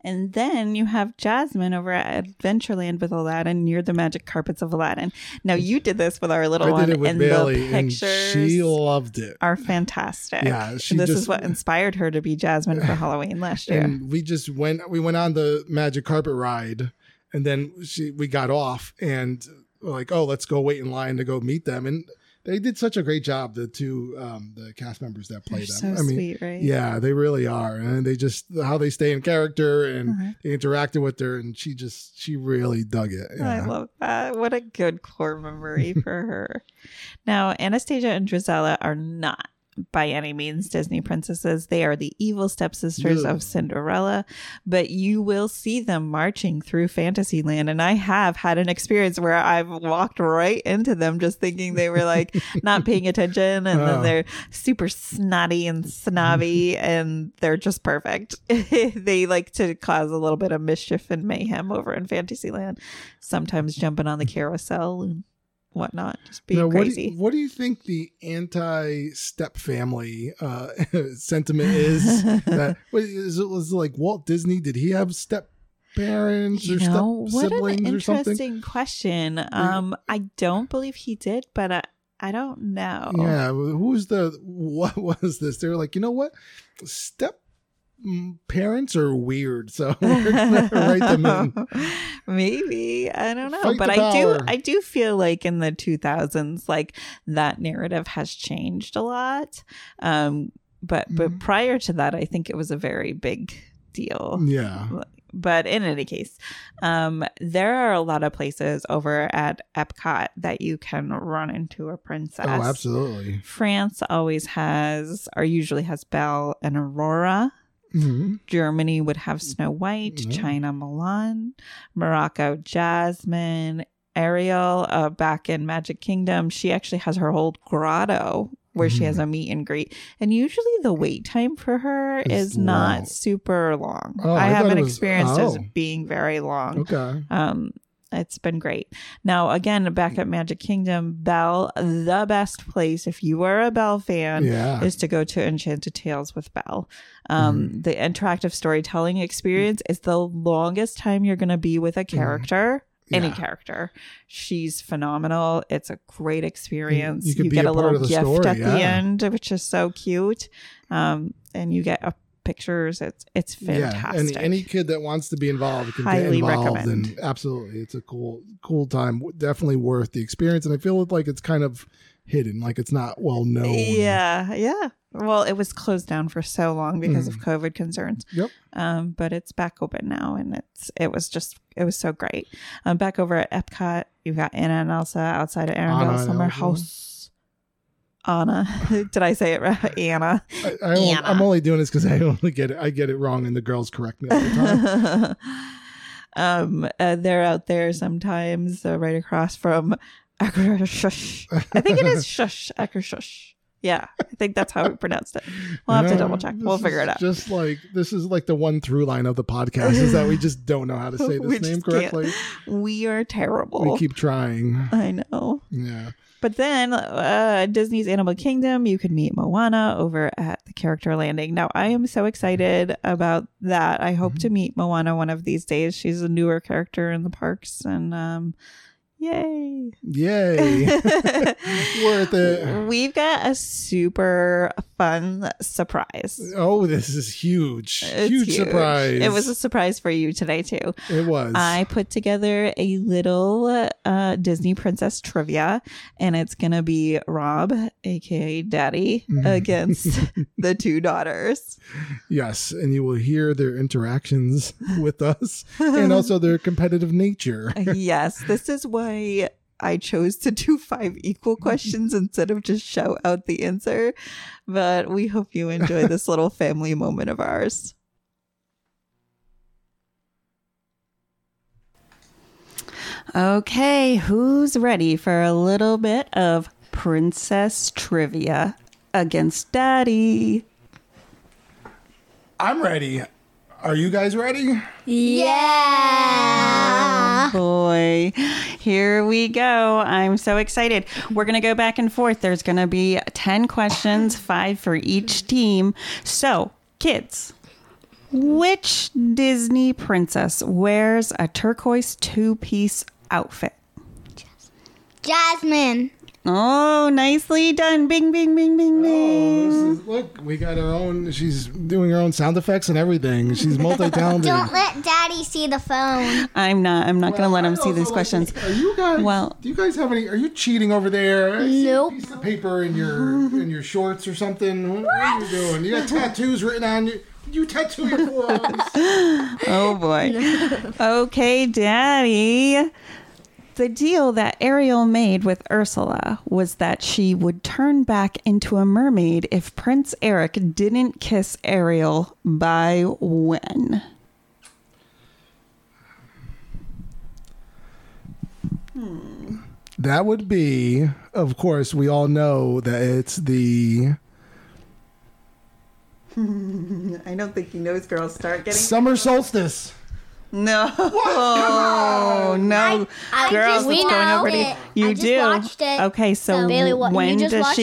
And then you have Jasmine over at Adventureland with Aladdin near the magic carpets of Aladdin. Now you did this with our little I did one it with and Bailey, the pictures and she loved it. Are fantastic. Yeah, she this just, is what inspired her to be Jasmine for Halloween last year. And we just went we went on the magic carpet ride, and then she we got off and we're like, oh, let's go wait in line to go meet them. And they did such a great job, the two um, the cast members that played them. They're so I mean, sweet, right? Yeah, they really are. And they just how they stay in character and uh-huh. they interacted with her, and she just she really dug it. Yeah. I love that. What a good core memory for her. Now, Anastasia and Drizella are not by any means Disney princesses. They are the evil stepsisters yeah. of Cinderella, but you will see them marching through Fantasyland. And I have had an experience where I've walked right into them just thinking they were like not paying attention, and oh. then they're super snotty and snobby and they're just perfect. They like to cause a little bit of mischief and mayhem over in Fantasyland, sometimes jumping on the carousel and whatnot, just being now, what crazy. Do you, what do you think the anti-step family uh, sentiment is? That, what, is it, was it like Walt Disney? Did he have step parents you or know, step siblings or something? What an interesting question. Um, yeah. I don't believe he did, but I, I don't know. Yeah, who's the? What was this? They were like, you know what, step. Parents are weird, so we're gonna write them in. Maybe I don't know, Fight but I do. I do feel like in the two thousands, like that narrative has changed a lot. Um, but mm-hmm. but prior to that, I think it was a very big deal. Yeah. But in any case, um, there are a lot of places over at Epcot that you can run into a princess. Oh, absolutely! France always has, or usually has, Belle and Aurora. Mm-hmm. Germany would have Snow White, mm-hmm. China, Mulan, Morocco, Jasmine, Ariel. Uh, back in Magic Kingdom, she actually has her whole grotto where mm-hmm. she has a meet and greet. And usually the wait time for her it's is long. Not super long. Oh, I, I haven't it was, experienced oh. it as being very long. Okay. Um, it's been great. Now, again, back at Magic Kingdom, Belle, the best place, if you are a Belle fan, yeah. is to go to Enchanted Tales with Belle. Um, mm-hmm. The interactive storytelling experience is the longest time you're going to be with a character, mm-hmm. yeah. any character. She's phenomenal. It's a great experience. You, you, you get a, a little gift story, at yeah. the end, which is so cute. Um, and you get a pictures it's it's fantastic. Yeah, and any kid that wants to be involved can highly get involved recommend. And absolutely it's a cool cool time, definitely worth the experience. And I feel like it's kind of hidden, like it's not well known. Yeah, yeah. Well, it was closed down for so long because mm. of COVID concerns. Yep. Um, but it's back open now, and it's it was just it was so great. Um, back over at Epcot, you've got Anna and Elsa outside of Arendelle Summer House. Anna. Did I say it right? Anna. I, I Anna. I'm only doing this because I only get it. I get it wrong, and the girls correct me all the time. um, uh, they're out there sometimes, uh, right across from Akershush. I think it is Shush Akershush. Yeah, I think that's how we pronounced it. We'll have no, to double check. We'll figure it out. Just like this is like the one through line of the podcast is that we just don't know how to say this name correctly. Can't. We are terrible. We keep trying. I know. Yeah. But then uh, Disney's Animal Kingdom, you could meet Moana over at the Character Landing. Now, I am so excited about that. I hope mm-hmm. to meet Moana one of these days. She's a newer character in the parks, and um, yay. Yay. Worth it. We've got a super fun surprise. Oh, this is huge. It's huge, huge surprise. It was a surprise for you today, too. It was. I put together a little uh, Disney princess trivia, and it's going to be Rob, a k a. Daddy, mm. against the two daughters. Yes, and you will hear their interactions with us and also their competitive nature. Yes, this is why I chose to do five equal questions instead of just shout out the answer. But we hope you enjoy this little family moment of ours. Okay, who's ready for a little bit of princess trivia against Daddy? I'm ready. Are you guys ready? Yeah! Oh, boy. Here we go. I'm so excited. We're going to go back and forth. There's going to be ten questions, five for each team. So, kids, which Disney princess wears a turquoise two-piece outfit? Jasmine. Oh, nicely done. Bing, bing, bing, bing, bing. Oh, this is, look, we got her own. She's doing her own sound effects and everything. She's multi-talented. Don't let Daddy see the phone. I'm not. I'm not well, going to let I him see these like, questions. Are you guys, well, do you guys have any, are you cheating over there? Nope. Piece of paper in your, in your shorts or something? What, what are you doing? You got tattoos written on you. You tattoo your forearms. Oh, boy. Okay, Daddy. The deal that Ariel made with Ursula was that she would turn back into a mermaid if Prince Eric didn't kiss Ariel by when? Hmm. That would be, of course, we all know that it's the... I don't think he knows, girls. Start getting... Summer solstice. No, oh, no, I, I girls, just, it's going know. over to you. You I just do. Watched it. Okay, so, so Bailey, what, when, does it, so when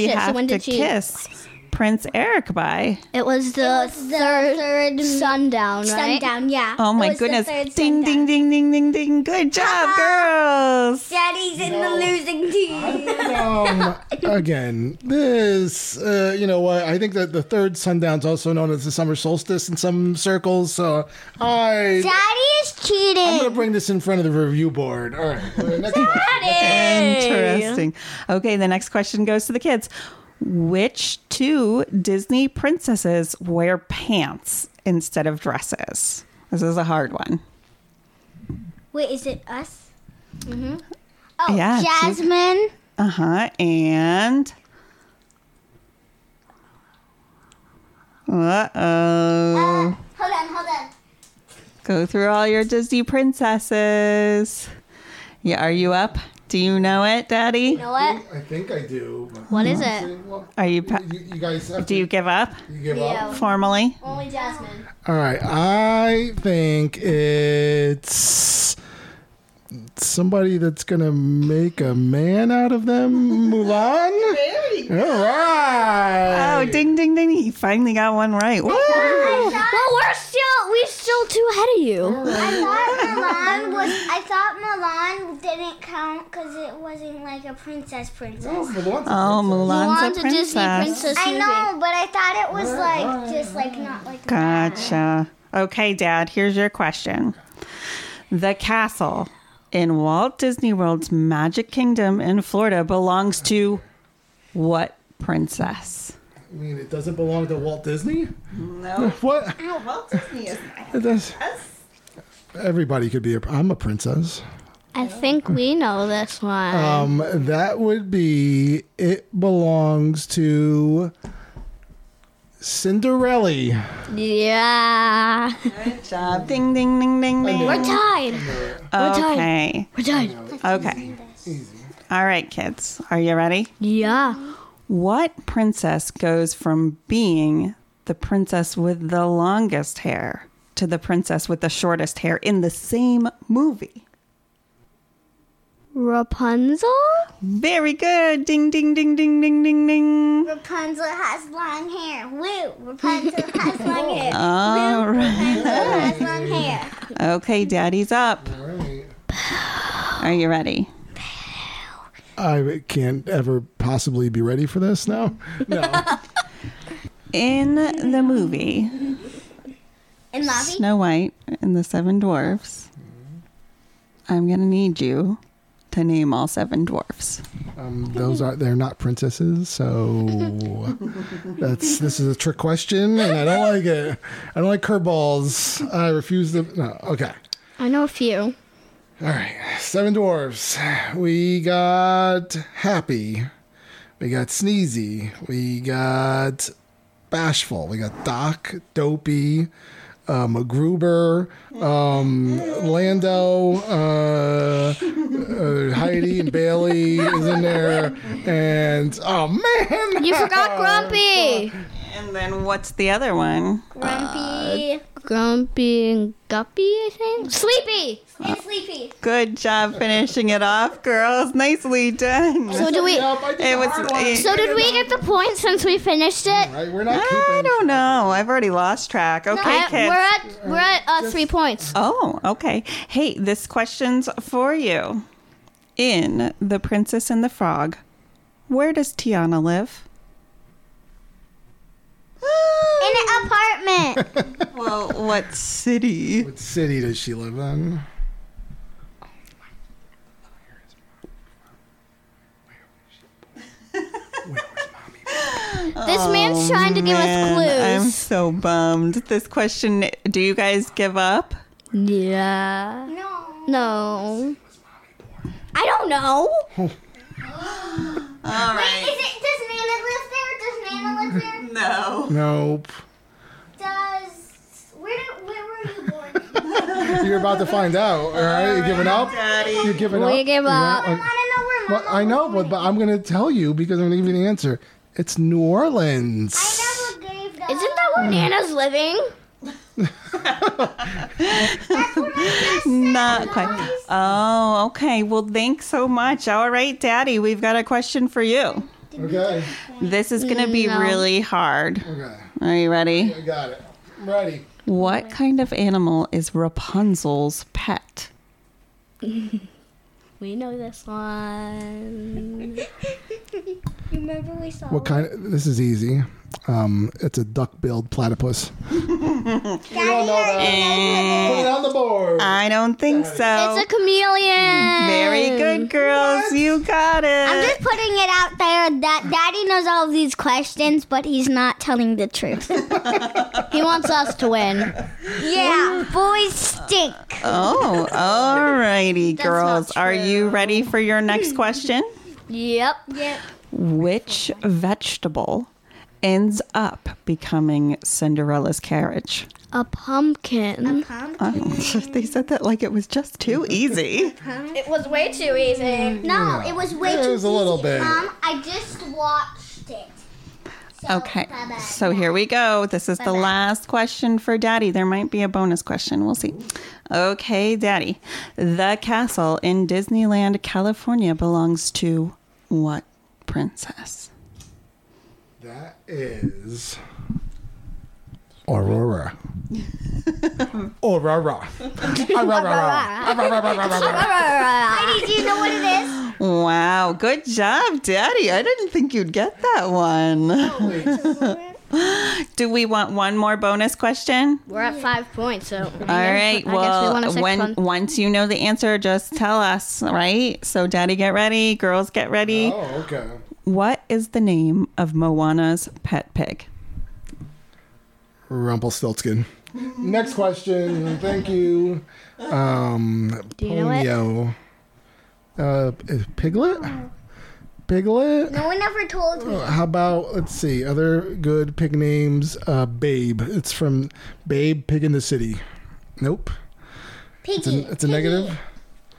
did she have to kiss Prince Eric by? It was the, it was the third, third sundown, right? Sundown, yeah. Oh my goodness! Ding, ding, ding, ding, ding, ding! Good job, uh-huh. girls. Daddy's in no. the losing team. Um, again, this, uh, you know what? I think that the third sundown is also known as the summer solstice in some circles. So I. Daddy. Cheating. I'm going to bring this in front of the review board. All right. Next Interesting. Okay, the next question goes to the kids. Which two Disney princesses wear pants instead of dresses? This is a hard one. Wait, is it us? Mm-hmm. Oh, yeah, Jasmine. Uh-huh. And... Uh-oh. Uh, hold on, hold on. Go through all your Disney princesses. Yeah, are you up? Do you know it, Daddy? You know what? I think I do. What is it? Are you? Pa- you, you guys do to, you give up? You give yeah. up formally? Only Jasmine. All right, I think it's somebody that's gonna make a man out of them. Mulan. Very good. All right. Oh, ding, ding, ding! He finally got one right. Well, we're still we're still two ahead of you. I thought Mulan was. I thought Mulan didn't count because it wasn't like a princess princess. No, Mulan's a princess. Oh, Mulan's, Mulan's a, princess. a Disney princess. I know, but I thought it was like just like not like. Gotcha. Okay, Dad. Here's your question. The castle in Walt Disney World's Magic Kingdom in Florida belongs to what princess? I mean, it doesn't belong to Walt Disney? No. What? No, Walt Disney is not a princess. Everybody could be a... I'm a princess. I think we know this one. Um, that would be... It belongs to... Cinderella. Yeah. Good job. Ding, ding, ding, ding, ding. We're tied. Okay. We're tied. We're tied. Okay. Easy. All right, kids. Are you ready? Yeah. What princess goes from being the princess with the longest hair to the princess with the shortest hair in the same movie? Rapunzel? Very good. Ding, ding, ding, ding, ding, ding, ding. Rapunzel has long hair. Woo! Rapunzel has long hair. All Woo. Right. Rapunzel has long hair. Okay, Daddy's up. All right. Are you ready? I can't ever possibly be ready for this now. No. in the movie in Snow White and the Seven Dwarfs, I'm going to need you to name all seven dwarfs. Um, those are they're not princesses, so that's this is a trick question, and I don't like it. I don't like curveballs. I refuse to. No, okay. I know a few. All right, seven dwarfs. We got Happy. We got Sneezy. We got Bashful. We got Doc, Dopey, uh, MacGruber, um, Lando, uh, uh, Heidi, and Bailey is in there. And oh man, you forgot Grumpy. And then what's the other one? Grumpy. Uh, Grumpy and Guppy, I think. Sleepy and Sleepy. Good job finishing it off, girls. Nicely done. So do we? It was, it, so did we get the point since we finished it? Right, we're not I don't know. I've already lost track. Okay, no, kids. I, we're at we're at uh, three points. Oh, okay. Hey, this question's for you. In The Princess and the Frog, where does Tiana live? In an apartment. Well, what city? What city does she live in? This oh, man's trying to give man. us clues. I'm so bummed. This question, do you guys give up? Yeah. No. No. I don't know. All right. Wait, is it, does Nana live there? No. Nope. Does where do, where were you born? You're about to find out. All right, all you're giving right, up. Daddy. You're giving we up. We give up. You're not, I want to know where. Mama I know, but, but I'm gonna tell you because I'm gonna give you the answer. It's New Orleans. I never gave that. Isn't that where Nana's living? Not quite. Oh, okay. Well, thanks so much. All right, Daddy, we've got a question for you. Okay. This is going to be no. really hard. Okay. Are you ready? I got it. I'm ready. What kind of animal is Rapunzel's pet? We know this one. Remember we saw What kind of, this is easy. Um, it's a duck-billed platypus. We all know that. And put it on the board. I don't think Daddy. so. It's a chameleon. Very good, girls. What? You got it. I'm just putting it out there that Daddy knows all of these questions, but he's not telling the truth. He wants us to win. Yeah, boys stink. Oh, all righty, girls. Are you ready for your next question? Yep. Yep. Which vegetable ends up becoming Cinderella's carriage? A pumpkin. A pumpkin. Oh, they said that like it was just too easy. It was way too easy. No, it was way it too easy. It was a little easy. bit. Um, I just watched it. So, okay, bye-bye. So here we go. This is bye-bye. the last question for Daddy. There might be a bonus question. We'll see. Okay, Daddy. The castle in Disneyland, California belongs to what princess? That is Aurora. Aurora. Heidi, do you know what it is? Wow, good job, Daddy. I didn't think you'd get that one. Do we want one more bonus question? We're at five points, so. All right, well, we when, once you know the answer, just tell us, right? So, Daddy, get ready. Girls, get ready. Oh, okay. What is the name of Moana's pet pig? Rumpelstiltskin. Next question. Thank you. Um, Do you Ponyo. know it? Uh, Piglet? Piglet? No one ever told me. How about, let's see, other good pig names? Uh, Babe. It's from Babe, Pig in the City. Nope. Piggy. It's a, it's a negative.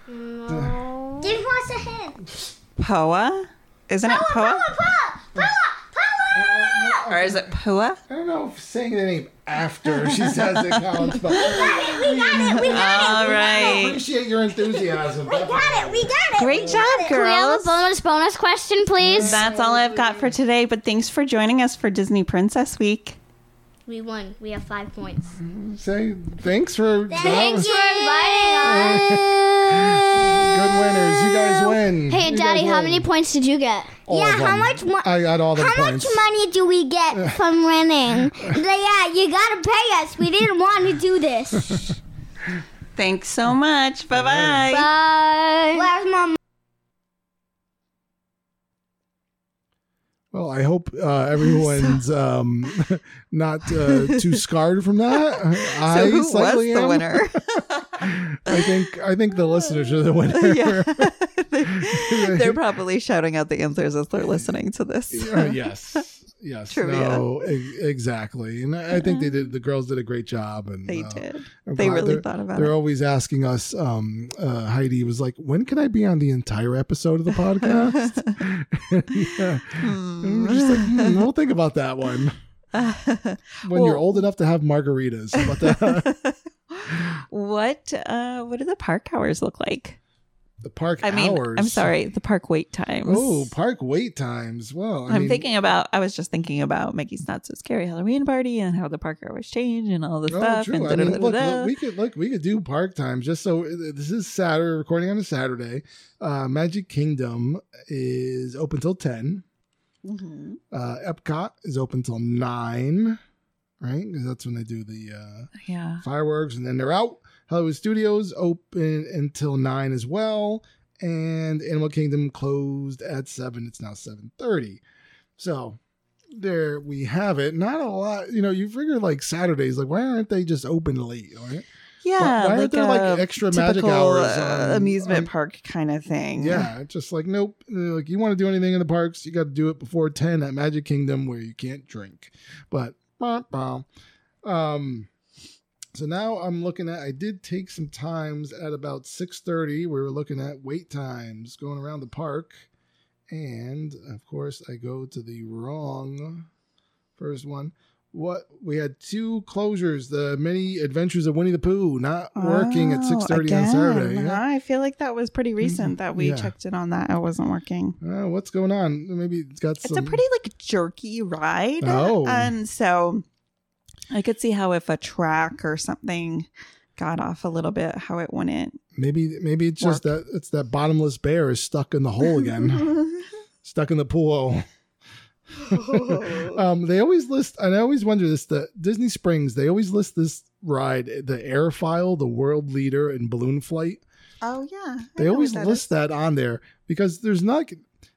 No. Give us a hint. Poa? Isn't Poa, it Poa? Poa, Poa, Poa, Poa! Or is it Poa? I don't know if saying the name after she says it counts. But we got it, we got it, we got it. All right. I appreciate your enthusiasm. We got it, we got it. Great job, girls. Can we have a bonus, bonus question, please? That's all I've got for today, but thanks for joining us for Disney Princess Week. We won. We have five points. Say thanks for thanks for inviting us. Good winners, you guys win. Hey, you Daddy, how win. many points did you get? All yeah, how much? Mo- I got all the points. How much money do we get from winning? Yeah, you gotta pay us. We didn't want to do this. Thanks so much. Bye bye. Bye. Where's Mom? Well, I hope uh, everyone's um, not uh, too scarred from that. I so who slightly was the am. winner? I think I think the listeners are the winner. Yeah. they, they're probably shouting out the answers as they're listening to this. uh, yes, yes, trivia. No, e- exactly. And I, I think they did. The girls did a great job. And they uh, did. I'm they really thought about they're it. They're always asking us. Um, uh, Heidi was like, "When can I be on the entire episode of the podcast?" yeah. hmm. And we're just like, hmm, we'll think about that one. When well, you're old enough to have margaritas. About that. what uh, what do the park hours look like? The park I mean, hours? I'm sorry, the park wait times. Oh, park wait times. Well, I I'm mean, thinking about, I was just thinking about Mickey's Not So Scary Halloween Party and how the park hours change and all this oh, stuff. True. And I mean, look, look, we could, look, we could do park times just so, this is Saturday, recording on a Saturday. Uh, Magic Kingdom is open till ten. Mm-hmm. Uh, Epcot is open till nine, right? Because that's when they do the uh, yeah. fireworks, and then they're out. Hollywood Studios open until nine as well, and Animal Kingdom closed at seven. It's now seven thirty. So there we have it. Not a lot, you know. You figure like Saturdays, like why aren't they just open late? Right? Yeah, why, why like aren't there like extra magic hours? Uh, on, amusement on, park kind of thing. Yeah, just like nope. Like you want to do anything in the parks, you got to do it before ten at Magic Kingdom where you can't drink. But um, so now I'm looking at. I did take some times at about six thirty. We were looking at wait times going around the park, and of course I go to the wrong first one. What we had two closures, the Mini Adventures of Winnie the Pooh, not working oh, at six thirty on Saturday. Yeah. I feel like that was pretty recent that we yeah. checked in on that. It wasn't working. Uh, what's going on? Maybe it's got some... It's a pretty like jerky ride. Oh. And so I could see how if a track or something got off a little bit, how it wouldn't Maybe Maybe it's work. just that it's that bottomless bear is stuck in the hole again. Stuck in the pool. um, they always list, and I always wonder this, the Disney Springs, they always list this ride, the Airfile, the World Leader, and Balloon Flight. Oh, yeah. I they always that list is. that on there because there's not,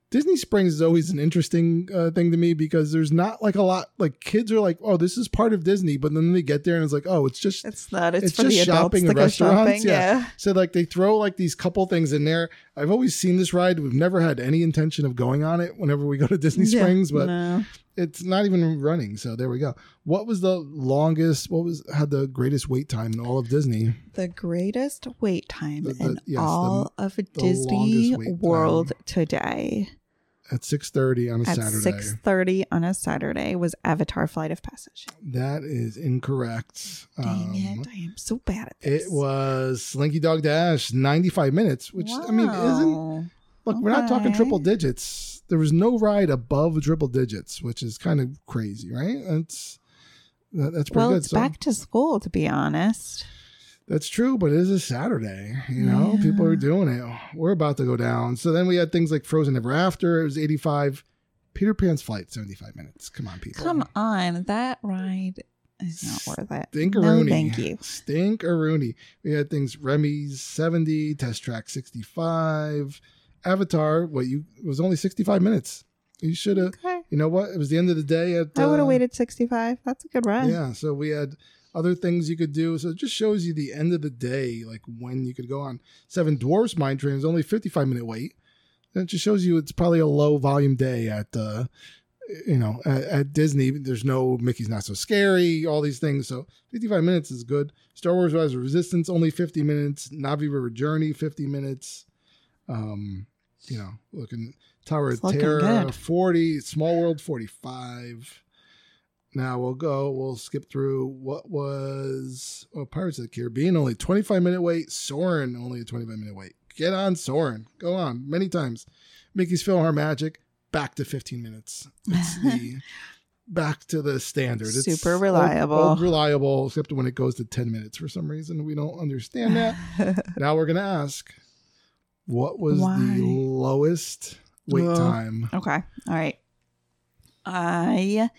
Disney Springs is always an interesting uh, thing to me because there's not like a lot, like kids are like, oh, this is part of Disney, but then they get there and it's like, oh, it's just, it's not, it's, it's for just the shopping and restaurants. Shopping, yeah. yeah. So like they throw like these couple things in there. I've always seen this ride. We've never had any intention of going on it whenever we go to Disney yeah, Springs, but no. It's not even running. So there we go. What was the longest, what was, had the greatest wait time in all of Disney? The greatest wait time the, the, in yes, all the, of Disney World today. At six thirty on a At Saturday. At six thirty on a Saturday was Avatar Flight of Passage. That is incorrect. Dang um, it. I am so bad at this. It was Slinky Dog Dash, ninety-five minutes, which, wow. I mean, isn't... Look, okay. We're not talking triple digits. There was no ride above triple digits, which is kind of crazy, right? That's, that, that's pretty well, good. Well, it's so, back to school, to be honest. That's true, but it is a Saturday. You know, yeah. People are doing it. We're about to go down. So then we had things like Frozen Ever After. It was eighty-five. Peter Pan's Flight, seventy-five minutes. Come on, people. Come on. That ride is not worth it. Stink-a-rooney. No, thank you. Stink-a-rooney. We had things Remy's seventy, Test Track sixty-five, Avatar. What you it was only sixty-five minutes. You should have. Okay. You know what? It was the end of the day. At I would have uh, waited sixty-five. That's a good ride. Yeah. So we had other things you could do. So it just shows you the end of the day, like when you could go on. Seven Dwarfs Mine Train is only fifty-five minute wait. And it just shows you it's probably a low volume day at, uh, you know, at, at Disney. There's no Mickey's Not So Scary, all these things. So fifty-five minutes is good. Star Wars Rise of Resistance, only fifty minutes. Navi River Journey, fifty minutes. Um, you know, looking Tower it's of Terror, good. forty. Small World, forty-five. Now we'll go, we'll skip through what was oh, Pirates of the Caribbean, only twenty-five minute wait. Soarin', only a twenty-five minute wait. Get on Soarin', go on many times. Mickey's PhilharMagic, back to fifteen minutes. It's the back to the standard. It's super reliable. Old, old reliable, except when it goes to ten minutes for some reason. We don't understand that. Now we're going to ask, what was Why? the lowest wait Whoa. time? Okay. All right. I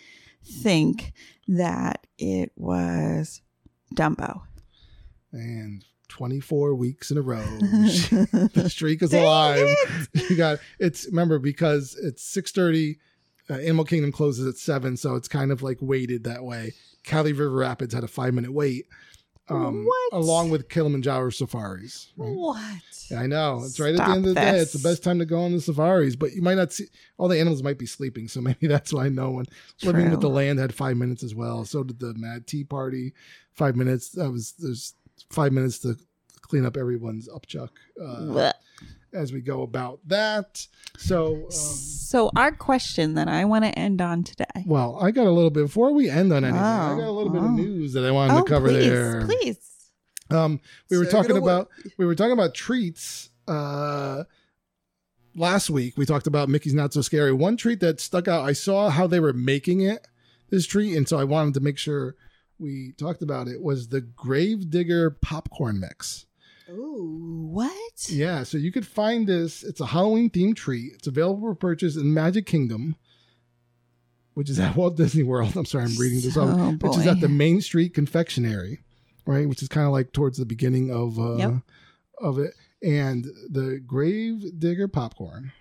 think that it was Dumbo. And twenty-four weeks in a row. The streak is alive. You got it's remember because it's six thirty uh, Animal Kingdom closes at seven, so it's kind of like weighted that way. Cali River Rapids had a five minute wait. Um what? Along with Kilimanjaro safaris. Right? What? Yeah, I know. It's right Stop at the end of the this. day. It's the best time to go on the safaris, but you might not see all the animals might be sleeping, so maybe that's why no one True. Living with the Land had five minutes as well. So did the Mad Tea Party. Five minutes. That was there's Five minutes to clean up everyone's upchuck uh, as we go about that. So, um, so our question that I want to end on today. Well, I got a little bit before we end on anything. Oh, I got a little oh. bit of news that I wanted oh, to cover please, there. Please, um, we so were talking about work. we were talking about treats uh, last week. We talked about Mickey's Not So Scary. One treat that stuck out. I saw how they were making it this treat, and so I wanted to make sure we talked about it was the Gravedigger popcorn mix. Ooh, what? Yeah, so you could find this. It's a Halloween themed treat. It's available for purchase in Magic Kingdom, which is at Walt Disney World. I'm sorry, I'm reading this off. Oh, which is at the Main Street Confectionery, right? Which is kind of like towards the beginning of uh, yep. of it. And the Gravedigger popcorn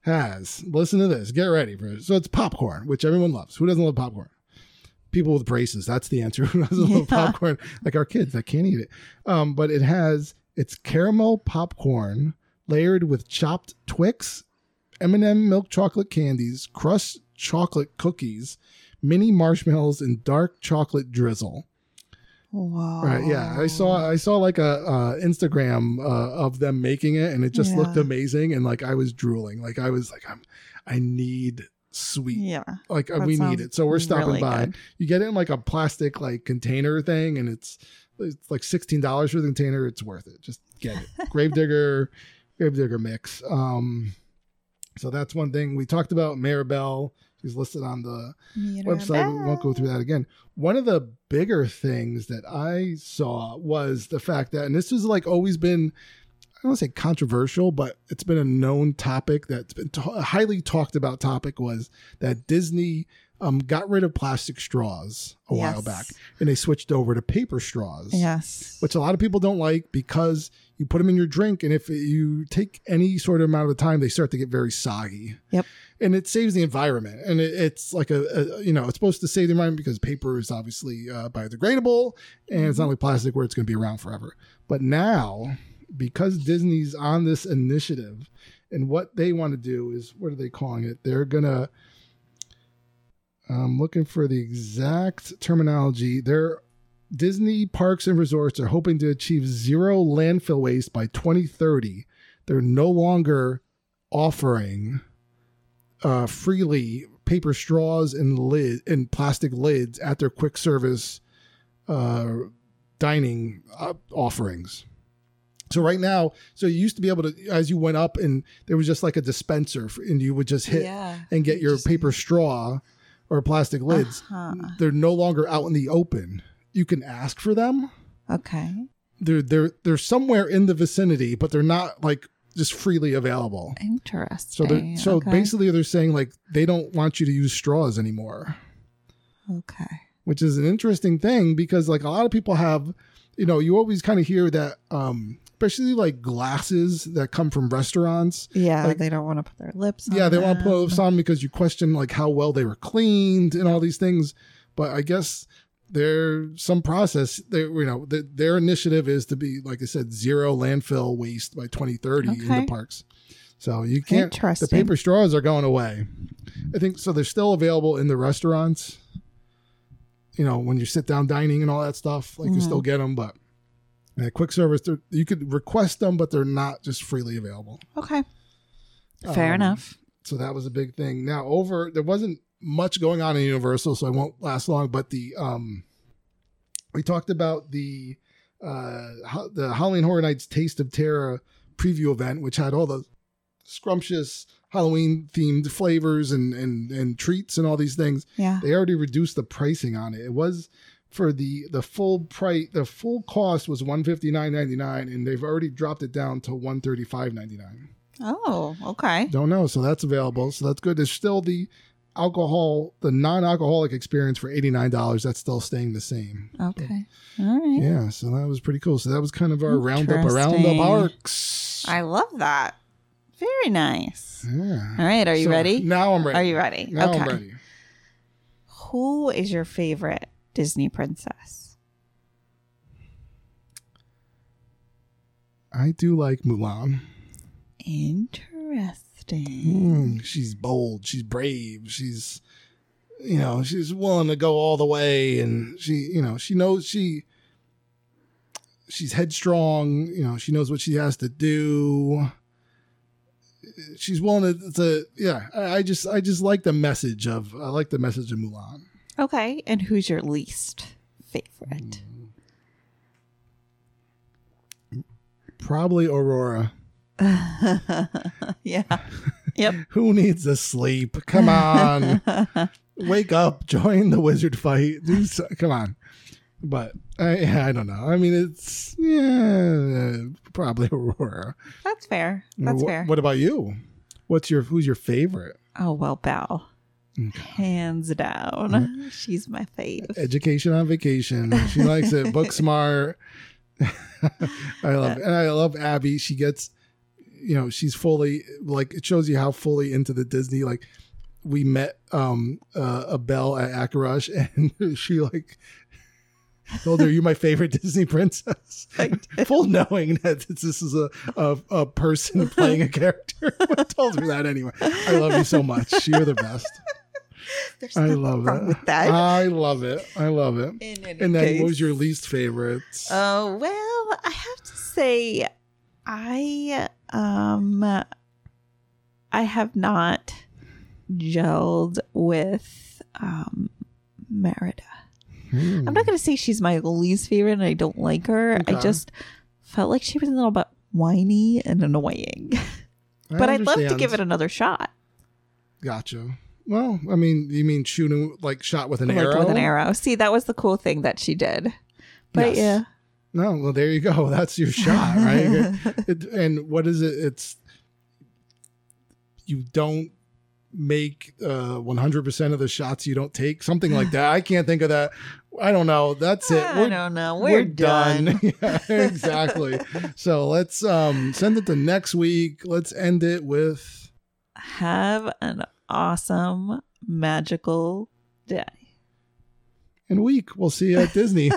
has, listen to this, get ready for it. So it's popcorn, which everyone loves. Who doesn't love popcorn? People with braces, that's the answer. Who doesn't love popcorn? Like our kids that can't eat it. Um, but it has, it's caramel popcorn layered with chopped Twix, M and M milk chocolate candies, crushed chocolate cookies, mini marshmallows, and dark chocolate drizzle. Wow. Right, yeah, I saw I saw like a uh, Instagram uh, of them making it, and it just yeah. looked amazing. And like I was drooling. Like I was like, I'm, I need sweet yeah like we need it, so we're stopping really by good. You get it in like a plastic like container thing, and it's it's like sixteen dollars for the container. It's worth it, just get it. Gravedigger Gravedigger mix. Um so that's one thing. We talked about Mirabel. She's listed on the Mirabel website. We won't go through that again. One of the bigger things that I saw was the fact that, and this is like always been, I don't want to say controversial, but it's been a known topic that's been t- highly talked about topic, was that Disney um, got rid of plastic straws a yes. while back, and they switched over to paper straws, yes, which a lot of people don't like because you put them in your drink, and if you take any sort of amount of time, they start to get very soggy. Yep. And it saves the environment, and it, it's like a, a, you know, it's supposed to save the environment because paper is obviously uh, biodegradable, and mm-hmm. it's not like plastic where it's going to be around forever. But now, because Disney's on this initiative, and what they want to do is, what are they calling it? They're going to, I'm looking for the exact terminology. They're Disney parks and resorts are hoping to achieve zero landfill waste by twenty thirty. They're no longer offering uh, freely paper straws and lid and plastic lids at their quick service uh, dining uh, offerings. So right now, so you used to be able to, as you went up, and there was just like a dispenser for, and you would just hit yeah, and get your paper straw or plastic lids. Uh-huh. They're no longer out in the open. You can ask for them. Okay. They're, they're, they're somewhere in the vicinity, but they're not like just freely available. Interesting. So, they're, so okay. basically they're saying like they don't want you to use straws anymore. Okay. Which is an interesting thing because like a lot of people have, you know, you always kind of hear that, um, especially like glasses that come from restaurants. Yeah, like, they don't want to put their lips on Yeah, they them. want to put lips on because you question like how well they were cleaned and all these things. But I guess there's some process. They, you know, the, their initiative is to be, like I said, zero landfill waste by twenty thirty okay. in the parks. So you can't, the paper straws are going away. I think, so they're still available in the restaurants. You know, when you sit down dining and all that stuff, like mm-hmm. you still get them, but yeah, quick service, you could request them, but they're not just freely available. Okay. Fair um, enough. So that was a big thing. Now, over, there wasn't much going on in Universal, so I won't last long, but the, um, we talked about the, uh, ho- the Halloween Horror Nights Taste of Terror preview event, which had all the scrumptious Halloween themed flavors and, and, and treats and all these things. Yeah. They already reduced the pricing on it. It was for the, the full price. The full cost was one hundred fifty-nine ninety-nine, and they've already dropped it down to one hundred thirty-five ninety-nine. Oh, okay. Don't know. So that's available. So that's good. There's still the alcohol, the non-alcoholic experience for eighty-nine dollars. That's still staying the same. Okay. But, all right. Yeah. So that was pretty cool. So that was kind of our roundup around the parks. I love that. Very nice. Yeah. All right. Are you so ready? Now I'm ready. Are you ready? Now okay. I'm ready. Who is your favorite Disney princess? I do like Mulan. Interesting. Mm, she's bold. She's brave. She's, you know, she's willing to go all the way. And she, you know, she knows she, she's headstrong. You know, she knows what she has to do. She's willing to, to yeah, I just, I just like the message of, I like the message of Mulan. Okay. And who's your least favorite? Probably Aurora. Yeah. Yep. Who needs to sleep? Come on. Wake up. Join the wizard fight. Do so- Come on. But I I don't know. I mean, it's yeah, probably Aurora. That's fair. That's what, fair. What about you? What's your who's your favorite? Oh, well, Belle. Okay. Hands down. Mm-hmm. She's my fave. Education on vacation. She likes it. Book smart. I love it. And I love Abby. She gets, you know, she's fully, like, it shows you how fully into the Disney, like, we met um uh, a Belle at Akarush, and she, like, told her, "You're my favorite Disney princess." Full knowing that this is a a, a person playing a character. Told her that anyway. I love you so much. You're the best. There's I love wrong it. With that. I love it. I love it. In any and then, case. What was your least favorite? Oh uh, well, I have to say, I um, I have not gelled with um Merida. I'm not going to say she's my least favorite and I don't like her. Okay. I just felt like she was a little bit whiny and annoying. I but understand. I'd love to give it another shot. Gotcha. Well, I mean, you mean shooting, like shot with an like arrow? With an arrow. See, that was the cool thing that she did. But yes. Yeah. No, well, there you go. That's your shot, right? it, and what is it? It's, you don't make uh one hundred percent of the shots you don't take, something like that. I can't think of that. I don't know. That's it. We're, I don't know. We're, we're done. done. Yeah, exactly. So let's um send it to next week. Let's end it with have an awesome, magical day and week. We'll see you at Disney.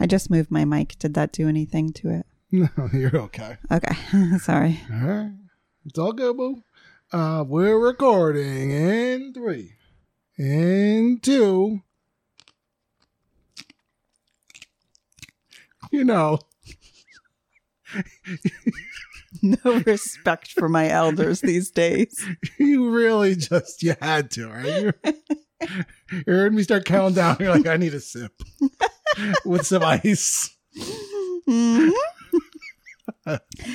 I just moved my mic. Did that do anything to it? No, you're okay. Okay. Sorry. All right. It's all good, boo. Uh, we're recording in three, in two. You know. No respect for my elders these days. You really just, you had to, right? You heard me start counting down. You're like, I need a sip. With some ice. Mm-hmm.